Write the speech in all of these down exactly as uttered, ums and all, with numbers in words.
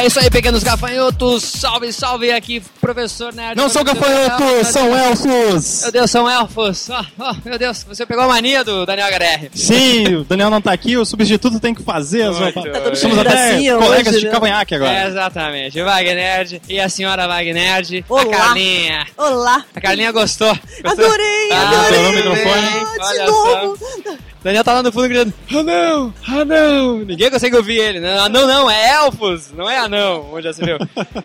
É isso aí, pequenos gafanhotos. Salve, salve aqui, professor Nerd. Não são gafanhotos, são elfos. Meu Deus, são elfos. Oh, oh, meu Deus, você pegou a mania do Daniel H D R. Sim, o Daniel não tá aqui, o substituto tem que fazer. Somos até colegas hoje, de cavanhaque agora. É, exatamente. O Wagnerd e a senhora Wagnerd. Olá. A Carlinha. Olá. A Carlinha gostou. gostou? Adorei, ah, adorei. Adorei. Olha de novo. Só. Daniel tá lá no fundo gritando, ah não, ah não, ninguém consegue ouvir ele, ah não, não, é elfos, não é anão, onde já se viu.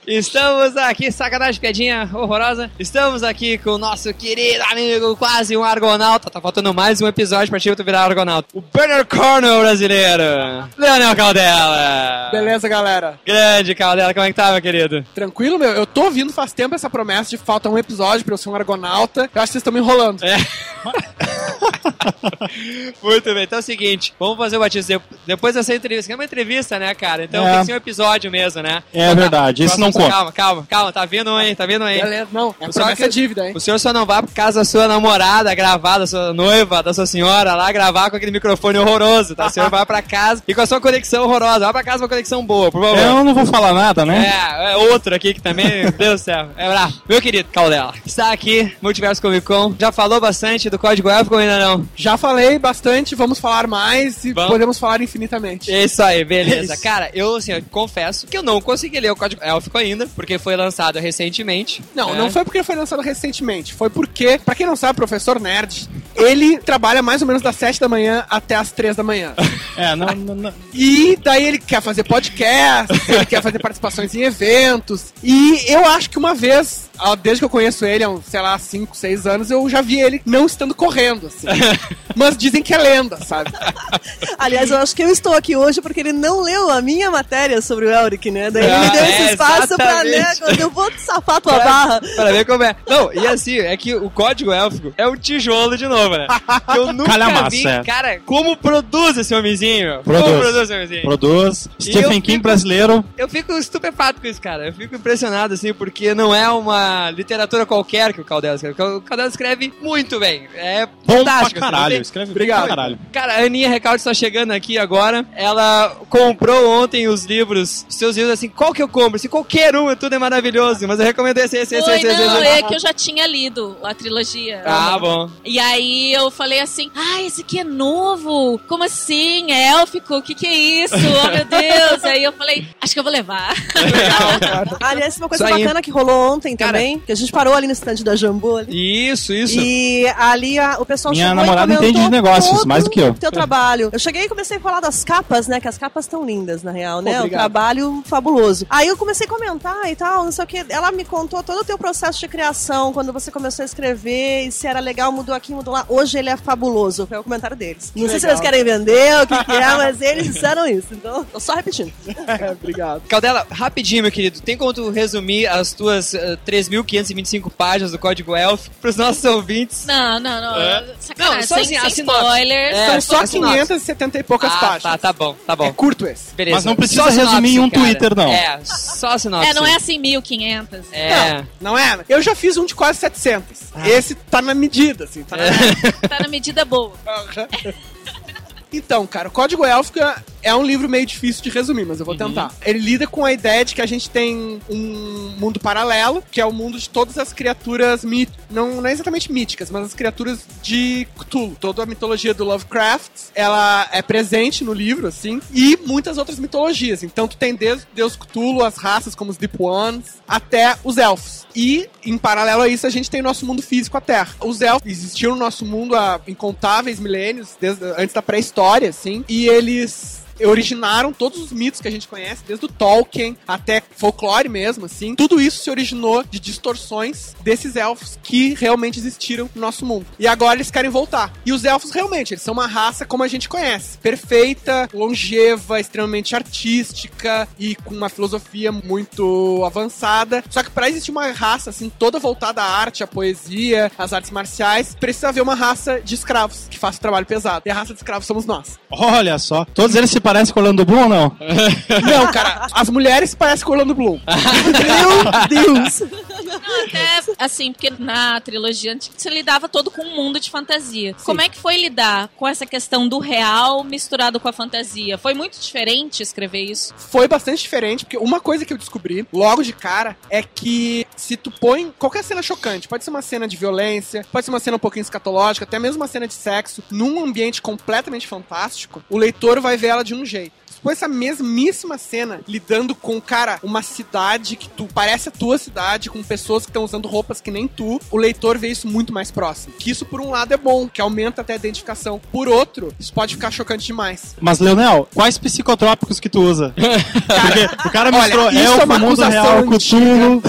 Estamos aqui, sacanagem, piadinha horrorosa, estamos aqui com o nosso querido amigo, quase um argonauta, tá faltando mais um episódio pra ti tu virar argonauta, o Bernard Cornwell brasileiro, Leonel Caldela. Beleza, galera? Grande Caldela, como é que tá, meu querido? Tranquilo, meu, eu tô ouvindo faz tempo essa promessa de falta um episódio pra eu ser um argonauta, eu acho que vocês estão me enrolando. É. Muito bem, então é o seguinte, vamos fazer o batismo depois dessa entrevista, que é uma entrevista, né, cara? Então é. Tem que ser um episódio mesmo, né? É então, verdade, tá, isso não conta. Calma, calma, calma, tá vindo um aí, tá vindo um aí. Beleza, não, é só essa dívida, hein? O senhor só não vai por causa da sua namorada gravar, da sua noiva, da sua senhora lá, gravar com aquele microfone horroroso, tá? O senhor vai pra casa e com a sua conexão horrorosa, vai pra casa com uma conexão boa, por favor. Eu não vou falar nada, né? É, é outro aqui que também, meu Deus do céu, é bravo. Meu querido Caldela, está aqui, Multiverso Comic Con, já falou bastante do Código Élfico ou ainda não? Já falei bastante. Vamos falar mais e Bom. podemos falar infinitamente. É isso aí, beleza. Isso. Cara, eu, assim, eu confesso que eu não consegui ler o Código Élfico ainda, porque foi lançado recentemente. Não, é. não foi porque foi lançado recentemente, foi porque, pra quem não sabe, professor Nerd, ele trabalha mais ou menos das sete da manhã até as três da manhã. É, não, não, não. E daí ele quer fazer podcast, ele quer fazer participações em eventos, e eu acho que uma vez, desde que eu conheço ele, há uns, sei lá, cinco, seis anos, eu já vi ele não estando correndo, assim. Mas dizem que é lenda, sabe? Aliás, eu acho que eu estou aqui hoje porque ele não leu a minha matéria sobre o Elric, né? Daí ele ah, me deu esse é, espaço pra, né? Quando eu vou de sapato pra, a barra. Pra ver como é. Não, e assim, é que o Código Élfico é um tijolo de novo, né? Que eu nunca Calamaça, vi, é. cara, como produz esse homenzinho. Produz. Como produz esse homenzinho. Produz. Stephen King fico, brasileiro. Eu fico estupefato com isso, cara. Eu fico impressionado, assim, porque não é uma literatura qualquer que o Caldela escreve. O Caldela escreve muito bem. É Bom fantástico. Pra caralho, assim, escreve Obrigado. Caralho. Cara, a Aninha Recalde está chegando aqui agora. Ela comprou ontem os livros, seus livros, assim, qual que eu compro? Se qualquer um, tudo é maravilhoso, mas eu recomendo esse, esse, esse, Oi, esse, esse, não, esse, esse. É que eu já tinha lido a trilogia. Ah, bom. E aí eu falei assim, ah, esse aqui é novo? Como assim? É élfico? O que que é isso? Oh, meu Deus. Aí eu falei, acho que eu vou levar. Legal, cara. Aliás, uma coisa Só bacana in... que rolou ontem cara, também, que a gente parou ali no stand da Jambô. Ali. Isso, isso. E ali a, o pessoal Minha chegou Minha namorada entende de negócios. Mais do que eu. Teu trabalho. Eu cheguei e comecei a falar das capas, né? Que as capas estão lindas, na real, né? Obrigado. Um trabalho fabuloso. Aí eu comecei a comentar e tal, não sei o que. Ela me contou todo o teu processo de criação, quando você começou a escrever, e se era legal, mudou aqui, mudou lá. Hoje ele é fabuloso. Foi o comentário deles. Não sei se eles querem vender, o que que é, mas eles disseram isso. Então, tô só repetindo. É, obrigado. Caldela, rapidinho, meu querido. Tem como tu resumir as tuas uh, três mil quinhentas e vinte e cinco páginas do Código Elf pros nossos ouvintes? Não, não, não. É? Sacanagem. Não, só assim, assim, É, são só quinhentas e setenta e poucas ah, páginas. Tá, tá bom, tá bom. É curto esse. Beleza. Mas não precisa só resumir sinopse, em um cara. Twitter, não. É, só sinopse. É, não é assim mil e quinhentas. É. Não, não é. Eu já fiz um de quase setecentos. Ah. Esse tá na medida, assim. Tá, é. na... tá na medida boa. Então, cara, o Código Élfico é um livro meio difícil de resumir, mas eu vou tentar. Uhum. Ele lida com a ideia de que a gente tem um mundo paralelo, que é o mundo de todas as criaturas, mit... não, não é exatamente míticas, mas as criaturas de Cthulhu. Toda a mitologia do Lovecraft, ela é presente no livro, assim, e muitas outras mitologias. Então tu tem desde Deus Cthulhu, as raças como os Deep Ones, até os elfos. E, em paralelo a isso, a gente tem o nosso mundo físico, a Terra. Os elfos existiram no nosso mundo há incontáveis milênios, desde antes da pré-história, assim, e eles originaram todos os mitos que a gente conhece, desde o Tolkien até folclore mesmo, assim. Tudo isso se originou de distorções desses elfos que realmente existiram no nosso mundo. E agora eles querem voltar. E os elfos, realmente, eles são uma raça como a gente conhece. Perfeita, longeva, extremamente artística e com uma filosofia muito avançada. Só que pra existir uma raça, assim, toda voltada à arte, à poesia, às artes marciais, precisa haver uma raça de escravos que faça o trabalho pesado. E a raça de escravos somos nós. Olha só, todos eles se parece com o Orlando Bloom ou não? Não, cara. As mulheres parecem com o Orlando Bloom. Meu Deus! Não, até assim, porque na trilogia antiga você lidava todo com um mundo de fantasia. Sim. Como é que foi lidar com essa questão do real misturado com a fantasia? Foi muito diferente escrever isso? Foi bastante diferente, porque uma coisa que eu descobri logo de cara é que se tu põe qualquer cena chocante, pode ser uma cena de violência, pode ser uma cena um pouquinho escatológica, até mesmo uma cena de sexo, num ambiente completamente fantástico, o leitor vai ver ela de um jeito. Com essa mesmíssima cena, lidando com, cara, uma cidade que tu parece a tua cidade, com pessoas que estão usando roupas que nem tu, o leitor vê isso muito mais próximo. Que isso, por um lado, é bom, que aumenta até a identificação. Por outro, isso pode ficar chocante demais. Mas, Leonel, quais psicotrópicos que tu usa? Cara, o cara mostrou elfo, mundo real, Cthulhu.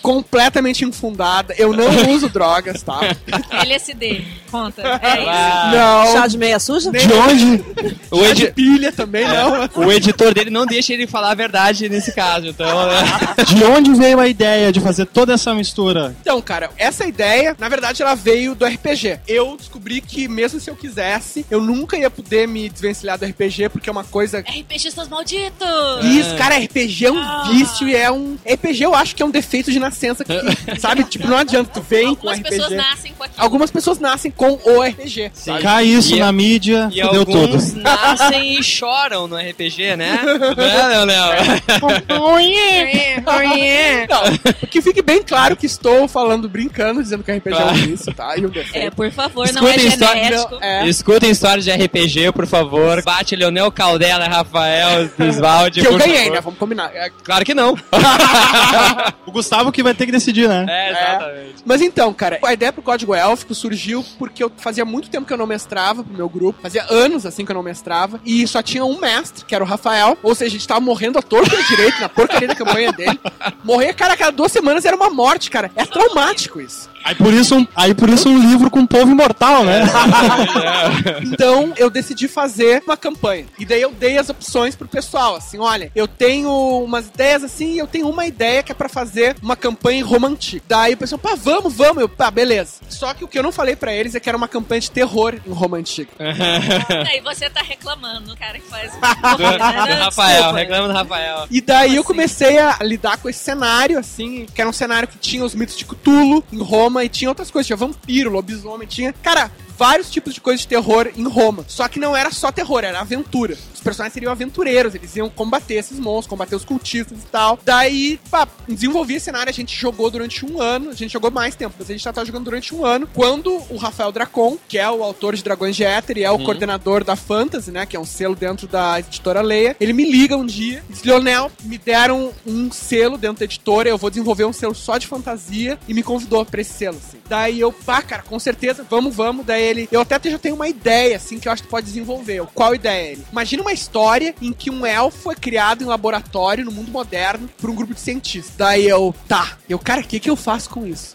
Completamente infundada. Eu não uso drogas, tá? L S D, conta. É isso? Não. Chá de meia suja? De onde? Chá Ed... de pilha também, né? O editor dele não deixa ele falar a verdade nesse caso, então... Né? De onde veio a ideia de fazer toda essa mistura? Então, cara, essa ideia, na verdade, ela veio do R P G. Eu descobri que, mesmo se eu quisesse, eu nunca ia poder me desvencilhar do R P G, porque é uma coisa... RPGistas malditos! Isso, cara, R P G é um ah. vício e é um... R P G, eu acho que é um defeito de nascença, que, sabe? Tipo, não adianta, tu vem Algumas com o R P G. Algumas pessoas nascem com aquilo. Algumas pessoas nascem com o R P G. Sim. Cai isso e na é... mídia, e deu tudo. E alguns nascem e choram no R P G, né? Né, Leonel? Que fique bem claro que estou falando brincando, dizendo que R P G é isso, tá? E um é, por favor, não é genético. É. Escutem histórias de R P G, por favor. Bate Leonel Caldela, Rafael, Svaldi. Que eu ganhei, favor. Né? Vamos combinar. É... Claro que não. O Gustavo que vai ter que decidir, né? É, exatamente. É. Mas então, cara, a ideia pro Código Élfico surgiu porque eu fazia muito tempo que eu não mestrava pro meu grupo. Fazia anos, assim, que eu não mestrava. E só tinha um mestre, que era o Rafael, ou seja, a gente tava morrendo à torta e direito na porcaria da campanha dele. Morrer, cara, a cada duas semanas era uma morte, cara. É traumático isso. Aí por isso um, aí por isso um livro com um povo imortal, né? Então, eu decidi fazer uma campanha. E daí eu dei as opções pro pessoal, assim, olha, eu tenho umas ideias assim, e eu tenho uma ideia que é pra fazer uma campanha em Roma Antiga. Daí o pessoal, pá, vamos, vamos. Eu, pá, beleza. Só que o que eu não falei pra eles é que era uma campanha de terror em Roma Antiga. Aí você tá reclamando, cara, que faz... Do, do Rafael, reclama do Rafael. E daí assim, eu comecei a lidar com esse cenário, assim, que era um cenário que tinha os mitos de Cthulhu em Roma e tinha outras coisas, tinha vampiro, lobisomem, tinha... Cara, vários tipos de coisas de terror em Roma. Só que não era só terror, era aventura. Os personagens seriam aventureiros, eles iam combater esses monstros, combater os cultistas e tal. Daí, pá, desenvolvi esse cenário, a gente jogou durante um ano, a gente jogou mais tempo, mas a gente já tava jogando durante um ano, quando o Rafael Dracon, que é o autor de Dragões de Éter e é o uhum. coordenador da Fantasy, né, que é um selo dentro da editora Leia, ele me liga um dia e diz, Leonel, me deram um selo dentro da editora, eu vou desenvolver um selo só de fantasia, e me convidou pra esse selo, assim. Daí eu, pá, cara, com certeza, vamos, vamos, daí ele, eu até já tenho uma ideia, assim, que eu acho que pode desenvolver. Eu, qual ideia ele? Imagina uma história em que um elfo é criado em um laboratório, no mundo moderno, por um grupo de cientistas. Daí eu, tá, eu, cara, o que que eu faço com isso?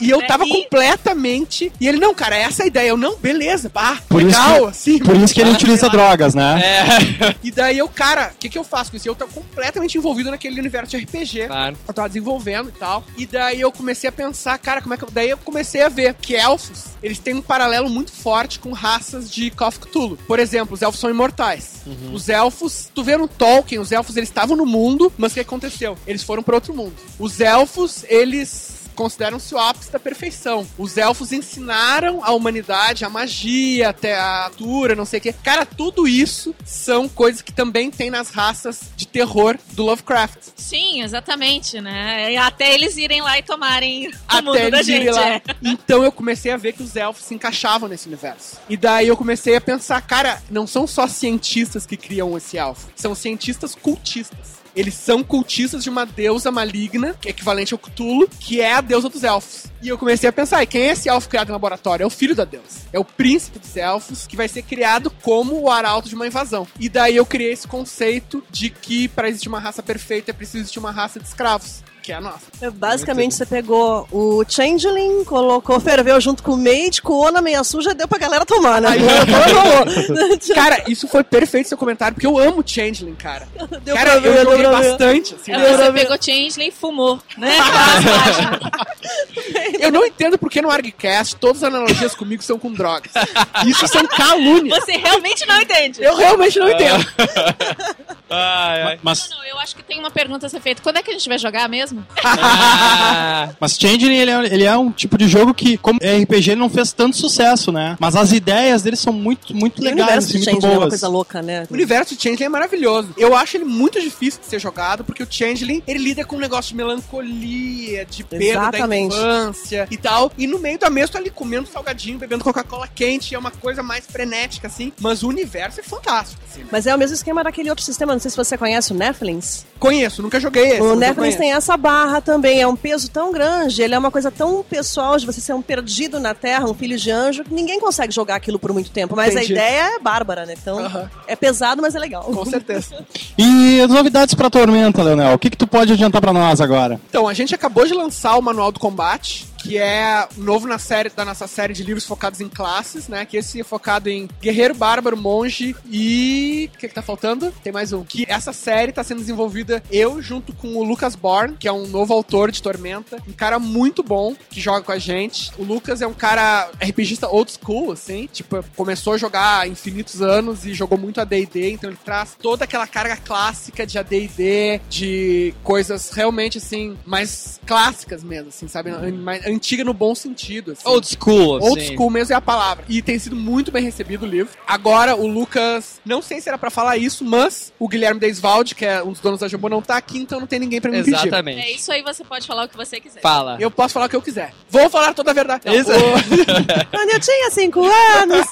E eu tava completamente, e ele, não, cara, é essa a ideia. Eu, não, beleza, pá, por legal, que, assim. Por isso que ele utiliza drogas, né? É. E daí eu, cara, o que que eu faço com isso? Eu tava completamente envolvido naquele universo de R P G. Claro. Eu tava desenvolvendo e tal. E daí eu comecei a pensar, cara, como é que eu... Daí eu comecei a ver que elfos, eles têm um paralelo muito forte com raças de Call of Cthulhu. Por exemplo, os elfos são imortais. Uhum. Os elfos, tu vê no Tolkien, os elfos, eles estavam no mundo, mas o que aconteceu? Eles foram para outro mundo. Os elfos, eles... consideram-se o ápice da perfeição. Os elfos ensinaram a humanidade a magia, a teatura, não sei o quê. Cara, tudo isso são coisas que também tem nas raças de terror do Lovecraft. Sim, exatamente, né? Até eles irem lá e tomarem o Até mundo da gente. Lá. É. Então eu comecei a ver que os elfos se encaixavam nesse universo. E daí eu comecei a pensar, cara, não são só cientistas que criam esse elfo. São cientistas cultistas. Eles são cultistas de uma deusa maligna, que é equivalente ao Cthulhu, que é a deusa dos elfos. E eu comecei a pensar, e quem é esse elfo criado no laboratório? É o filho da deusa. É o príncipe dos elfos, que vai ser criado como o arauto de uma invasão. E daí eu criei esse conceito de que para existir uma raça perfeita é preciso existir uma raça de escravos. Que é a nossa. Basicamente, você pegou o Changeling, colocou, ferveu junto com o Mage, coou na meia suja e deu pra galera tomar, né? Cara, isso foi perfeito seu comentário, porque eu amo Changeling, cara. Deu cara, pra eu ver, joguei deu bastante. Assim, né? Você pegou Changeling e fumou, né? Eu não entendo porque no ArgCast todas as analogias comigo são com drogas. Isso são calúnias. Você realmente não entende. Eu realmente não entendo. Ai, ai. Mas... Não, não, eu acho que tem uma pergunta a ser feita. Quando é que a gente vai jogar mesmo? Ah. Mas Changeling, ele, é, ele é um tipo de jogo que, como R P G, ele não fez tanto sucesso, né? Mas as ideias dele são muito, muito legais. O universo assim, de Changeling boas. É uma coisa louca, né? O universo de Changeling é maravilhoso. Eu acho ele muito difícil de ser jogado, porque o Changeling, ele lida com um negócio de melancolia, de perda da infância e tal. E no meio da mesa, tu tá ali comendo salgadinho, bebendo Coca-Cola quente, é uma coisa mais frenética, assim. Mas o universo é fantástico, assim, né? Mas é o mesmo esquema daquele outro sistema, não sei se você conhece o Nephilim. Conheço, nunca joguei esse. O Nephilim tem essa barra também, é um peso tão grande, ele é uma coisa tão pessoal de você ser um perdido na Terra, um filho de anjo, que ninguém consegue jogar aquilo por muito tempo, mas entendi. A ideia é bárbara, né? Então, uh-huh. É pesado, mas é legal. Com certeza. E as novidades pra Tormenta, Leonel? O que que tu pode adiantar pra nós agora? Então, a gente acabou de lançar o Manual do Combate, que é novo na série, da nossa série de livros focados em classes, né? Que esse é focado em guerreiro, bárbaro, monge e... O que que tá faltando? Tem mais um. Que essa série tá sendo desenvolvida eu junto com o Lucas Born, que é um novo autor de Tormenta. Um cara muito bom que joga com a gente. O Lucas é um cara RPGista old school, assim. Tipo, começou a jogar há infinitos anos e jogou muito A D e D. Então ele traz toda aquela carga clássica de A D e D, de coisas realmente, assim, mais clássicas mesmo, assim, sabe? Mais antiga no bom sentido, assim. Old school, assim. Old school mesmo é a palavra. E tem sido muito bem recebido o livro. Agora, o Lucas... Não sei se era pra falar isso, mas o Guilherme Dei Svaldi, que é um dos donos da Jambô, não tá aqui, então não tem ninguém pra me Exatamente. Pedir. Exatamente. É isso aí, você pode falar o que você quiser. Fala. Eu posso falar o que eu quiser. Vou falar toda a verdade. Não, isso. O... Quando eu tinha cinco anos...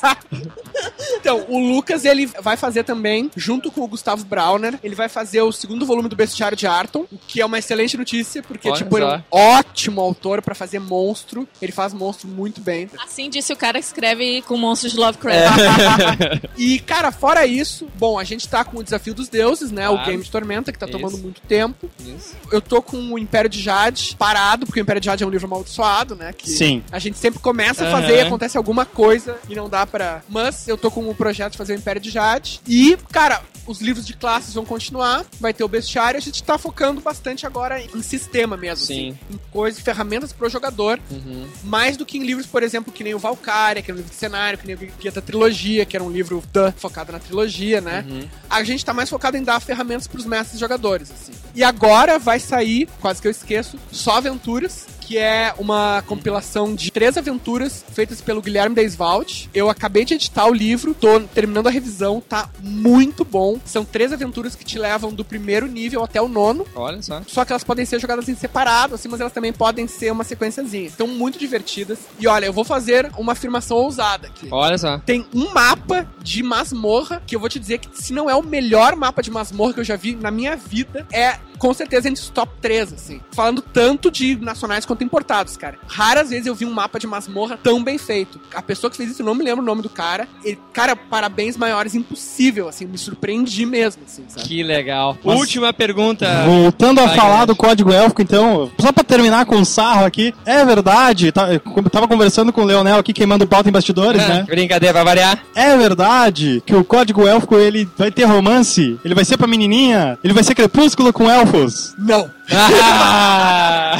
Então, o Lucas, ele vai fazer também, junto com o Gustavo Brauner, ele vai fazer o segundo volume do Bestiário de Arton, o que é uma excelente notícia, porque, Olha tipo, só. Ele é um ótimo autor pra fazer monstro, ele faz monstro muito bem. Assim disse o cara que escreve com monstros de Lovecraft. É. E, cara, fora isso, bom, a gente tá com o Desafio dos Deuses, né? Ah, o game de Tormenta, que tá isso. tomando muito tempo. Isso. Eu tô com o Império de Jade parado, porque o Império de Jade é um livro amaldiçoado, né? Que Sim. a gente sempre começa a fazer uhum. e acontece alguma coisa e não dá pra... Mas eu tô com o projeto de fazer o Império de Jade. E, cara, os livros de classes vão continuar, vai ter o Bestiário, a gente tá focando bastante agora em sistema mesmo, Sim. assim. Em coisas, ferramentas pro jogador. Uhum. Mais do que em livros, por exemplo, que nem o Valkyria, que era um livro de cenário, que nem o Guia da Trilogia, que era um livro da, focado na trilogia, né? Uhum. A gente tá mais focado em dar ferramentas pros mestres jogadores, assim. E agora vai sair, quase que eu esqueço, Só Aventuras, que é uma compilação de três aventuras feitas pelo Guilherme Dei Svaldi. Eu acabei de editar o livro, tô terminando a revisão, tá muito bom. São três aventuras que te levam do primeiro nível até o nono. Olha só. Só que elas podem ser jogadas em separado, assim, mas elas também podem ser uma sequenciazinha. Estão muito divertidas. E olha, eu vou fazer uma afirmação ousada aqui. Olha só. Tem um mapa de masmorra, que eu vou te dizer que se não é o melhor mapa de masmorra que eu já vi na minha vida, é... com certeza entre os top três, assim. Falando tanto de nacionais quanto importados, cara. Raras vezes eu vi um mapa de masmorra tão bem feito. A pessoa que fez isso, eu não me lembro o nome do cara. Ele, cara, parabéns maiores, impossível, assim. Me surpreendi mesmo, assim, sabe? Que legal. Mas, última pergunta. Voltando a Vai, falar gente. Do Código Élfico, então, só pra terminar com o sarro aqui, é verdade, tá, eu tava conversando com o Leonel aqui, queimando pauta em bastidores, é, né? Brincadeira, vai variar. É verdade que o Código Élfico, ele vai ter romance? Ele vai ser pra menininha? Ele vai ser crepúsculo com elfo? Não. Ah!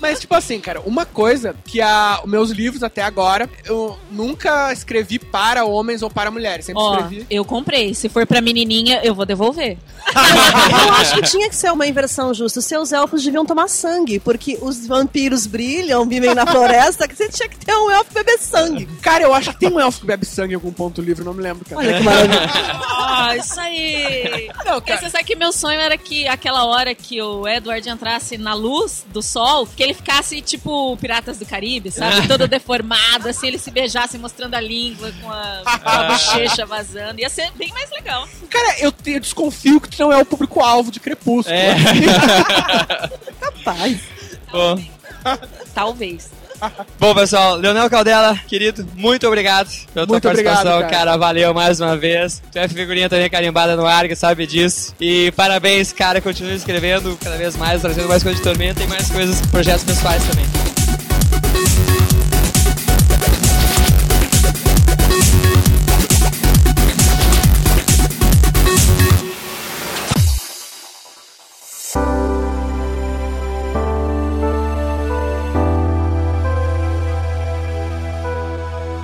Mas, tipo assim, cara, uma coisa que a, meus livros até agora, eu nunca escrevi para homens ou para mulheres. Sempre oh, escrevi. Eu comprei. Se for pra menininha, eu vou devolver. Eu acho que tinha que ser uma inversão justa. Os seus elfos deviam tomar sangue, porque os vampiros brilham, vivem na floresta, que você tinha que ter um elfo que bebe sangue. Cara, eu acho que tem um elfo que bebe sangue em algum ponto do livro, não me lembro, cara. Olha que maravilha. Ah, isso aí. Não, cara. Você sabe que meu sonho era que aquela hora que o Edward entrasse na luz do sol, que ele ficasse tipo Piratas do Caribe, sabe? Todo deformado, assim, ele se beijasse mostrando a língua com a, com a bochecha vazando. Ia ser bem mais legal. Cara, eu, te, eu desconfio que tu não é o público-alvo de Crepúsculo. É. Capaz. Bom. Talvez. Bom, pessoal, Leonel Caldela, querido, muito obrigado pela tua muito participação, obrigado, cara. cara. Valeu mais uma vez. Tu é figurinha também carimbada no ar, que sabe disso. E parabéns, cara. Continua escrevendo cada vez mais, trazendo mais coisas de Tormenta e mais coisas, projetos pessoais também.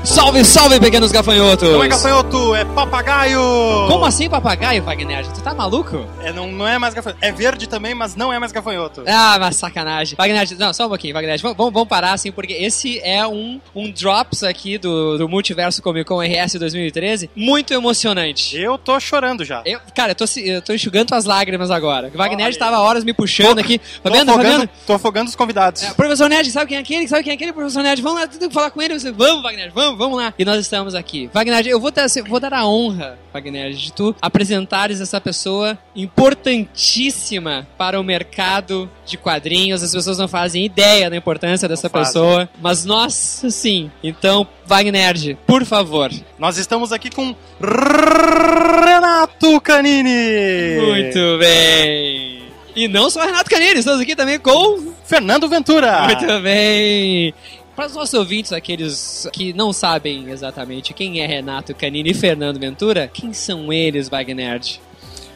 Salve, salve, pequenos gafanhotos! Não é gafanhoto, é papagaio! Como assim papagaio, Wagner? Tu tá maluco? É, não, não é mais gafanhoto. É verde também, mas não é mais gafanhoto. Ah, mas sacanagem. Wagner, não, só um pouquinho, Wagner. Vamos, vamos parar assim, porque esse é um, um drops aqui do, do Multiverso Comic Con R S dois mil e treze muito emocionante. Eu tô chorando já. Eu, cara, eu tô, eu tô enxugando tuas lágrimas agora. O Wagner Olha. tava horas me puxando tô, aqui. Tô, vendo, afogando, tô afogando os convidados. É, professor Nerd, sabe quem é aquele? Sabe quem é aquele, professor Nerd? Vamos lá, tem que falar com ele. Você, vamos, Wagner, vamos. Vamos lá. E nós estamos aqui. Wagner, eu vou, ter, vou dar a honra, Wagner, de tu apresentares essa pessoa importantíssima para o mercado de quadrinhos. As pessoas não fazem ideia da importância dessa não pessoa, fazem. mas nós sim. Então, Wagner, por favor. Nós estamos aqui com Renato Canini. Muito bem. E não só Renato Canini, estamos aqui também com Fernando Ventura. Muito bem. Para os nossos ouvintes, aqueles que não sabem exatamente quem é Renato Canini e Fernando Ventura, quem são eles, Wagner?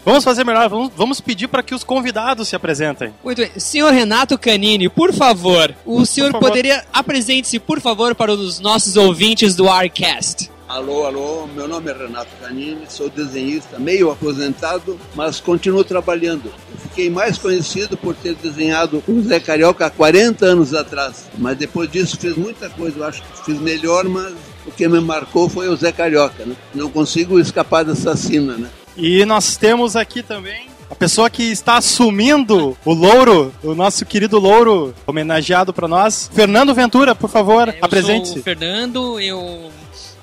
Vamos fazer melhor, vamos, vamos pedir para que os convidados se apresentem. Muito bem. Senhor Renato Canini, por favor, o senhor favor. poderia apresente-se, por favor, para os nossos ouvintes do Arcast. Alô, alô, meu nome é Renato Canini, sou desenhista meio aposentado, mas continuo trabalhando. Fiquei mais conhecido por ter desenhado o Zé Carioca há quarenta anos atrás. Mas depois disso fiz muita coisa. Eu acho que fiz melhor, mas o que me marcou foi o Zé Carioca, né? Não consigo escapar dessa sina, né? E nós temos aqui também a pessoa que está assumindo o louro, o nosso querido louro homenageado para nós. Fernando Ventura, por favor, apresente-se. Eu sou o Fernando, eu...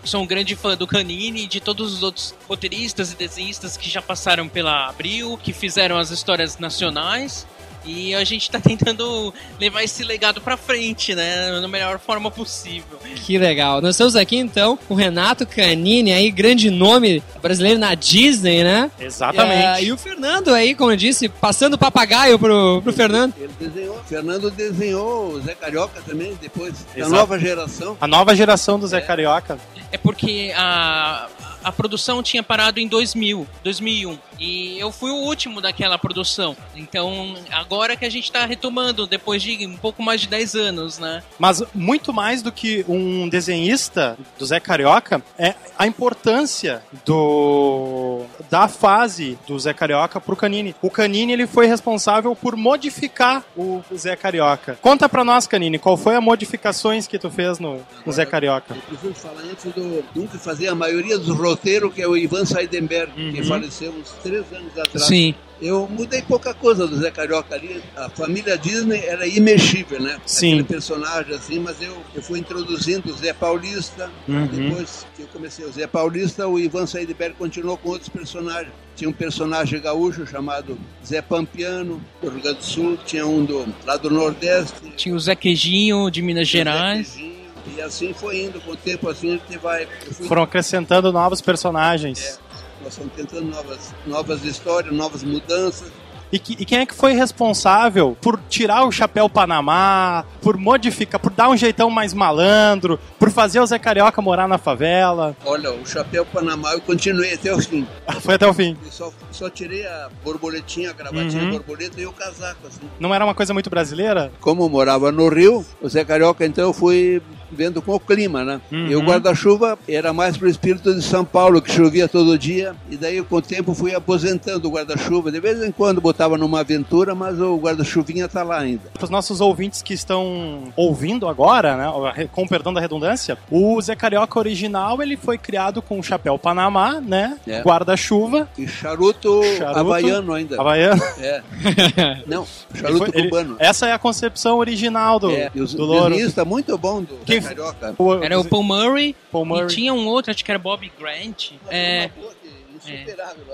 sou um grande fã do Canini e de todos os outros roteiristas e desenhistas que já passaram pela Abril, que fizeram as histórias nacionais, e a gente tá tentando levar esse legado pra frente, né, da melhor forma possível. Que legal. Nós estamos aqui, então, com o Renato Canini, aí, grande nome brasileiro na Disney, né? Exatamente. É, e o Fernando aí, como eu disse, passando papagaio pro, pro Fernando. Ele desenhou. Fernando desenhou o Zé Carioca também, depois, da nova geração. A nova geração do Zé é. Carioca. É porque a... a produção tinha parado em dois mil, dois mil e um, e eu fui o último daquela produção, então agora que a gente está retomando, depois de um pouco mais de dez anos, né? Mas muito mais do que um desenhista do Zé Carioca, é a importância do, da fase do Zé Carioca pro Canini. O Canini, ele foi responsável por modificar o Zé Carioca. Conta pra nós, Canini, qual foi as modificações que tu fez no, no Zé Carioca? Eu preciso falar antes do, do que fazer a maioria dos roteiro, que é o Ivan Saidenberg, uhum. que faleceu uns três anos atrás. Sim. Eu mudei pouca coisa do Zé Carioca ali. A família Disney era imexível, né? Sim. Aquele personagem assim, mas eu, eu fui introduzindo o Zé Paulista. Uhum. Depois que eu comecei o Zé Paulista, o Ivan Saidenberg continuou com outros personagens. Tinha um personagem gaúcho chamado Zé Pampiano, do Rio Grande do Sul. Tinha um do, lá do Nordeste. Tinha o Zé Queijinho, de Minas Gerais. Zé Queijinho. E assim foi indo, com o tempo assim a gente vai... Fui... Foram acrescentando novos personagens. É, nós estamos tentando novas, novas histórias, novas mudanças. E, que, e quem é que foi responsável por tirar o chapéu Panamá, por modificar, por dar um jeitão mais malandro, por fazer o Zé Carioca morar na favela? Olha, o chapéu Panamá eu continuei até o fim. Foi até o fim. Eu só, só tirei a borboletinha, a gravatinha, uhum. a borboleta e o casaco. Assim. Não era uma coisa muito brasileira? Como eu morava no Rio, o Zé Carioca então eu fui... vendo com o clima, né? Uhum. E o guarda-chuva era mais pro espírito de São Paulo, que chovia todo dia, e daí com o tempo fui aposentando o guarda-chuva. De vez em quando botava numa aventura, mas o guarda-chuvinha tá lá ainda. Para os nossos ouvintes que estão ouvindo agora, né? Com perdão da redundância, o Zé Carioca original, ele foi criado com o chapéu Panamá, né? É. Guarda-chuva. E charuto, charuto havaiano ainda. Havaiano? É. Não, charuto ele foi, cubano. Ele, essa é a concepção original do, é. do louro. É, muito bom do... Que Carioca. Era o Paul Murray, Paul Murray e tinha um outro, acho que era Bob Grant. É, é,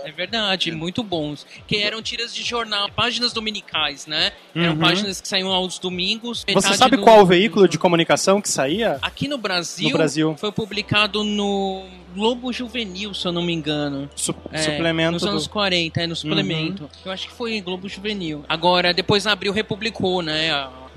é verdade, é. muito bons. Que eram tiras de jornal, páginas dominicais, né? Uhum. Eram páginas que saíam aos domingos. Você sabe do... qual o veículo de comunicação que saía? Aqui no Brasil, no Brasil. Foi publicado no Globo Juvenil, se eu não me engano. Su é, suplemento. Nos anos do... quarenta, é, no suplemento. Uhum. Eu acho que foi Globo Juvenil. Agora, depois Abril republicou, né?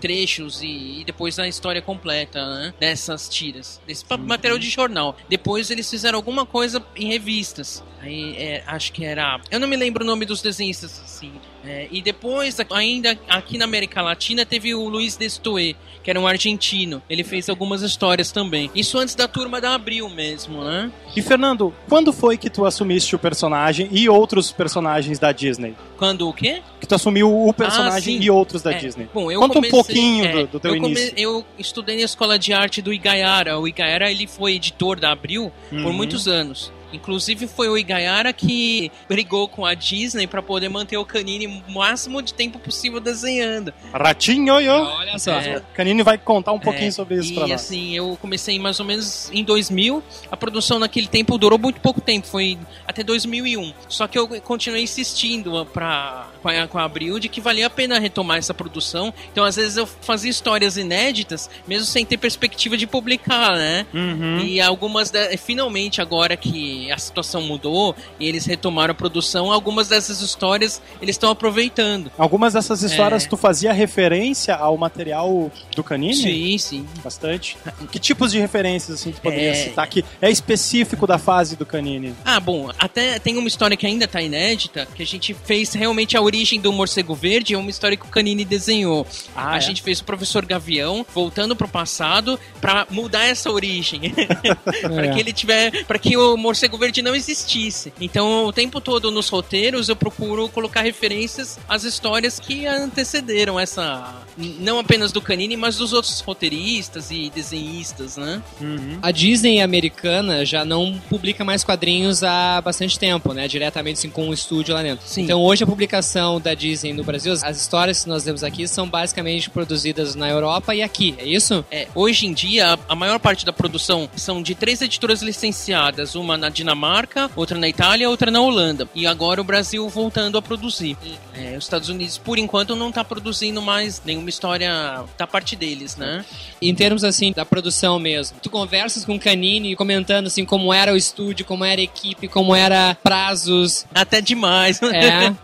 trechos e, e depois a história completa, né, dessas tiras, desse material de jornal. Depois eles fizeram alguma coisa em revistas. Aí é, acho que era... Eu não me lembro o nome dos desenhistas, assim. É, e depois, ainda aqui na América Latina, teve o Luiz Destoé, que era um argentino. Ele fez algumas histórias também. Isso antes da turma da Abril mesmo, né? E, Fernando, quando foi que tu assumiste o personagem e outros personagens da Disney? Quando o quê? Que tu assumiu o personagem ah, e outros da é. Disney. Bom, eu Conta comecei, um pouquinho é, do, do teu eu come... início. Eu estudei na escola de arte do Igayara. O Igayara, ele foi editor da Abril uhum. por muitos anos. Inclusive foi o Igayara que brigou com a Disney pra poder manter o Canini o máximo de tempo possível desenhando. Ratinho, yo. Olha só. É. Canini vai contar um pouquinho é. sobre isso e, pra nós. E assim, eu comecei mais ou menos em dois mil. A produção naquele tempo durou muito pouco tempo, foi até dois mil e um. Só que eu continuei insistindo pra, pra, com a Abril de que valia a pena retomar essa produção. Então às vezes eu fazia histórias inéditas, mesmo sem ter perspectiva de publicar, né? Uhum. E algumas, de, finalmente agora que a situação mudou e eles retomaram a produção, algumas dessas histórias eles estão aproveitando. Algumas dessas histórias é. tu fazia referência ao material do Canini? Sim, sim. Bastante. Que tipos de referências assim, tu poderia é... citar que é específico da fase do Canini? Ah, bom, até tem uma história que ainda está inédita, que a gente fez realmente a origem do Morcego Verde, é uma história que o Canini desenhou. Ah, a é? gente fez o Professor Gavião voltando pro passado para mudar essa origem. para é. que ele tiver, para que o Morcego Morcego Verde não existisse. Então, o tempo todo nos roteiros, eu procuro colocar referências às histórias que antecederam essa... Não apenas do Canini, mas dos outros roteiristas e desenhistas, né? Uhum. A Disney americana já não publica mais quadrinhos há bastante tempo, né? Diretamente, assim, com um estúdio lá dentro. Sim. Então, hoje a publicação da Disney no Brasil, as histórias que nós temos aqui são basicamente produzidas na Europa e aqui, é isso? É. Hoje em dia, a maior parte da produção são de três editoras licenciadas, uma na na Dinamarca, outra na Itália, outra na Holanda. E agora o Brasil voltando a produzir. É, os Estados Unidos, por enquanto, não está produzindo mais nenhuma história da parte deles, né? Em termos, assim, da produção mesmo, tu conversas com o Canini, comentando, assim, como era o estúdio, como era a equipe, como era prazos. Até demais. É.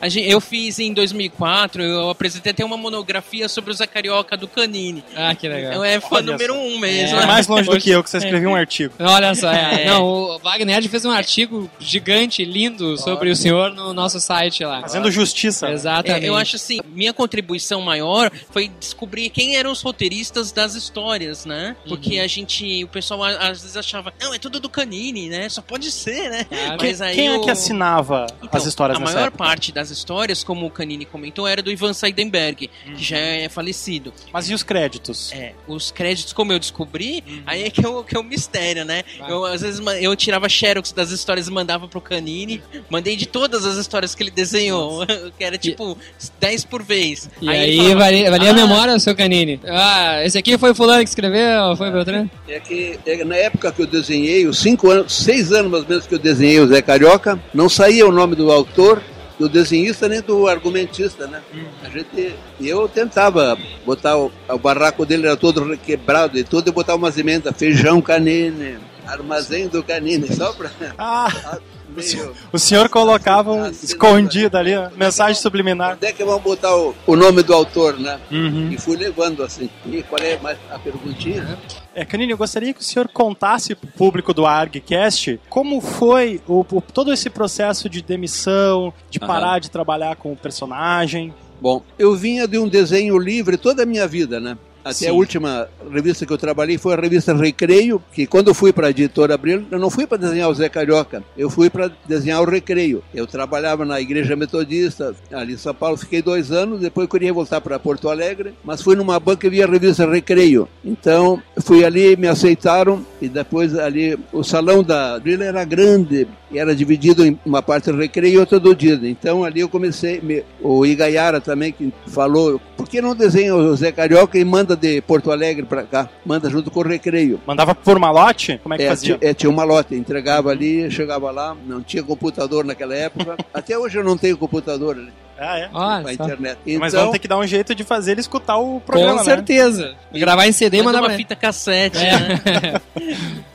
a gente, eu fiz em dois mil e quatro, eu apresentei até uma monografia sobre o Zé Carioca do Canini. Ah, que legal. Eu, é fã Olha número só. um mesmo. É, é mais longe do que eu, que você escreveu um artigo. Olha só, é. é. Não, o Wagner fez um artigo gigante, lindo, sobre o senhor no nosso site lá. Fazendo justiça. Exatamente. É, eu acho assim, minha contribuição maior foi descobrir quem eram os roteiristas das histórias, né? Porque uhum. a gente, o pessoal às vezes achava, não, é tudo do Canini, né? Só pode ser, né? Claro. Mas aí quem eu... é que assinava então, as histórias nessa época? A maior parte das histórias, como o Canini comentou, era do Ivan Saidenberg, uhum. que já é falecido. Mas e os créditos? É, os créditos, como eu descobri, uhum. aí é que é o, que é o mistério, né? Claro. Eu, às vezes, eu tirava xerox das histórias e mandava pro Canini. Mandei de todas as histórias que ele desenhou. Que era tipo dez por vez. E aí, aí falava, valia, valia ah, a memória, seu Canini. Ah, esse aqui foi o fulano que escreveu, foi o Beltrano? É que é, na época que eu desenhei, os cinco anos, seis anos mais ou menos que eu desenhei o Zé Carioca, não saía o nome do autor, do desenhista nem do argumentista, né? Hum. A gente, eu tentava botar, o, o barraco dele era todo quebrado e todo, e botar umas emendas, feijão Canini, Armazém do Canini, só pra... Ah, meio... O senhor colocava um escondido ali, ó, mensagem subliminar. Onde é que vão botar o, o nome do autor, né? Uhum. E fui levando assim. E qual é mais a perguntinha, né? É, Canini, eu gostaria que o senhor contasse pro público do ArgCast como foi o, o, todo esse processo de demissão, de parar uhum. de trabalhar com o personagem. Bom, eu vinha de um desenho livre toda a minha vida, né? Até Sim. a última revista que eu trabalhei foi a revista Recreio, que quando eu fui para a editora Abril, eu não fui para desenhar o Zé Carioca, eu fui para desenhar o Recreio. Eu trabalhava na Igreja Metodista, ali em São Paulo, fiquei dois anos, depois eu queria voltar para Porto Alegre, mas fui numa banca e vi a revista Recreio. Então, fui ali, me aceitaram, e depois ali, o salão da Abril era grande, e era dividido em uma parte do Recreio e outra do Disney. Então, ali eu comecei, me, o Igayara também, que falou, por que não desenha o Zé Carioca e manda de Porto Alegre pra cá, manda junto com o Recreio. Mandava por malote? Como é que é, fazia? É, tinha um malote, entregava ali, chegava lá, não tinha computador naquela época. Até hoje eu não tenho computador ali. Ah, é? Olha, pra internet. Então, mas vamos ter que dar um jeito de fazer ele escutar o programa, com certeza. Né? Gravar em C D e mandar uma fita cassete. É. Né?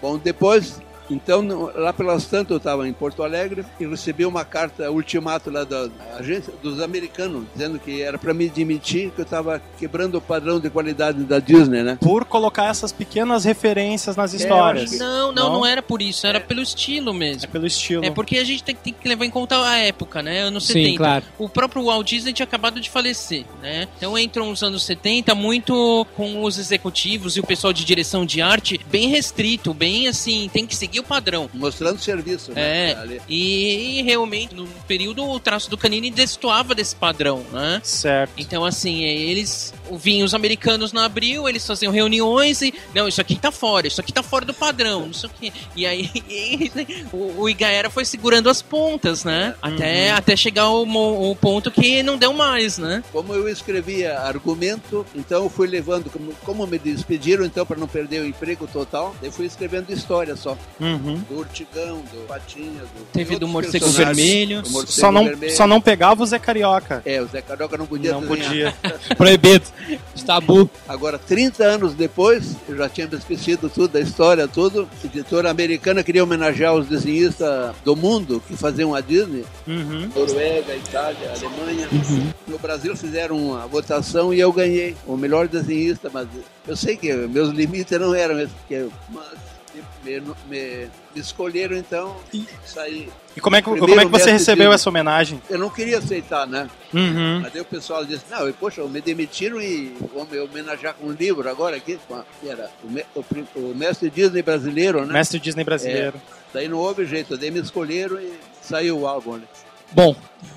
Bom, depois... Então, lá pelas tantas, eu estava em Porto Alegre e recebi uma carta ultimato lá da agência dos americanos, dizendo que era para me demitir, que eu estava quebrando o padrão de qualidade da Disney, né? Por colocar essas pequenas referências nas histórias. É, que... não, não, não, não era por isso, era é... pelo estilo mesmo. É pelo estilo. É porque a gente tem, tem que levar em conta a época, né? Anos Sim, setenta. Claro. O próprio Walt Disney tinha acabado de falecer, né? Então entram os anos setenta muito com os executivos e o pessoal de direção de arte bem restrito, bem assim, tem que seguir o padrão. Mostrando serviço, né? É, e, e realmente, no período, o traço do Canini destoava desse padrão, né? Certo. Então, assim, eles vinham os americanos no abril, eles faziam reuniões e, não, isso aqui tá fora, isso aqui tá fora do padrão, isso aqui. E aí, e, o, o Igayara foi segurando as pontas, né? Uhum. Até, até chegar ao, ao ponto que não deu mais, né? Como eu escrevia argumento, então eu fui levando, como, como me despediram, então, para não perder o emprego total, eu fui escrevendo história só. Uhum. Do Urtigão, do Patinha, do... Teve do Morcego Vermelho. Do Morcego só não, Vermelho. Só não pegava o Zé Carioca. É, o Zé Carioca não podia Não desenhar. podia. Proibido. Tabu. Agora, trinta anos depois, eu já tinha me esquecido tudo, da história, tudo. A editora americana queria homenagear os desenhistas do mundo que faziam a Disney. Uhum. Noruega, Itália, Alemanha. Uhum. No Brasil fizeram uma votação e eu ganhei. O melhor desenhista, mas eu sei que meus limites não eram esses, porque eu, mas... Me, me, me escolheram, então, saí. E como é que, como é que você recebeu de... essa homenagem? Eu não queria aceitar, né? Uhum. Mas aí o pessoal disse, não, e, poxa, me demitiram e vão me homenagear com um livro agora aqui. Era o, o, o mestre Disney brasileiro, né? Mestre Disney brasileiro. É, daí não houve jeito, daí me escolheram e saiu o álbum, né? Bom,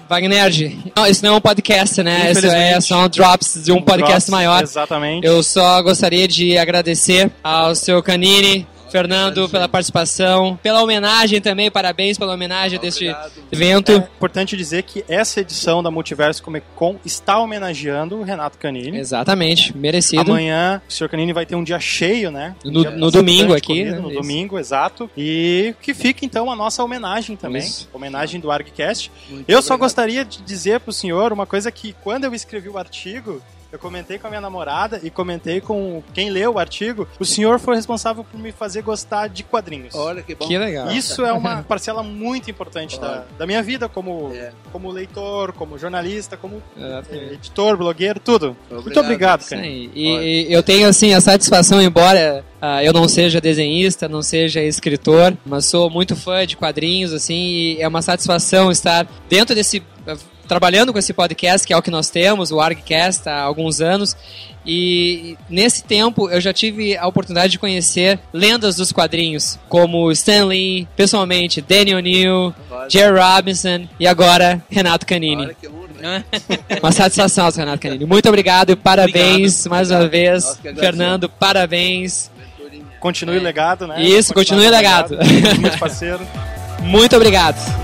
Wagnerdi, não, isso não é um podcast, né? Isso é só um drops de um, um podcast drops, maior. Exatamente. Eu só gostaria de agradecer ao seu Canini, Fernando, pela participação, pela homenagem também, parabéns pela homenagem deste evento. É importante dizer que essa edição da Multiverso Comic Con está homenageando o Renato Canini. Exatamente, merecido. Amanhã o senhor Canini vai ter um dia cheio, né? Um no, dia no domingo aqui. Corrido, né? No Isso. domingo, exato. E que fica então a nossa homenagem também, Isso. homenagem do ArgCast. Muito eu só obrigado. gostaria de dizer para o senhor uma coisa que quando eu escrevi o artigo... Eu comentei com a minha namorada e comentei com quem leu o artigo. O senhor foi responsável por me fazer gostar de quadrinhos. Olha que bom. Que legal. Isso é uma parcela muito importante da, da minha vida como, é. como leitor, como jornalista, como é, editor, blogueiro, tudo. Obrigado. Muito obrigado, cara. Sim. E, e eu tenho assim a satisfação, embora uh, eu não seja desenhista, não seja escritor, mas sou muito fã de quadrinhos, assim, e é uma satisfação estar dentro desse... Uh, trabalhando com esse podcast, que é o que nós temos, o ArgCast, há alguns anos, e nesse tempo eu já tive a oportunidade de conhecer lendas dos quadrinhos, como Stan Lee, pessoalmente, Daniel Neal, Jerry Robinson e agora Renato Canini. Uma satisfação, Renato Canini. Muito obrigado e parabéns, obrigado. mais obrigado. uma vez. Nossa, Fernando, parabéns. Continue o é. legado, né? Isso, continue o legado. legado. Muito parceiro. Muito obrigado.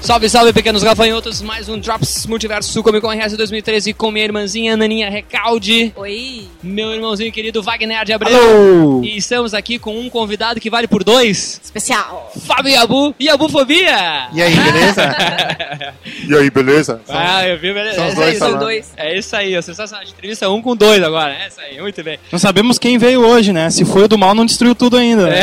Salve, salve, pequenos gafanhotos, mais um Drops Multiverso Comic Con R S dois mil e treze com minha irmãzinha Naninha Recalde. Oi. Meu irmãozinho querido Wagner de Abreu. Hello. E estamos aqui com um convidado que vale por dois. Especial. Fábio Yabu, Yabufobia. E aí, beleza? E aí, beleza? Ah, eu vi, beleza. São dois, são dois. É isso aí, a sensação de entrevista um com dois agora. É isso aí, muito bem. Não sabemos quem veio hoje, né? Se foi o do mal, não destruiu tudo ainda. É.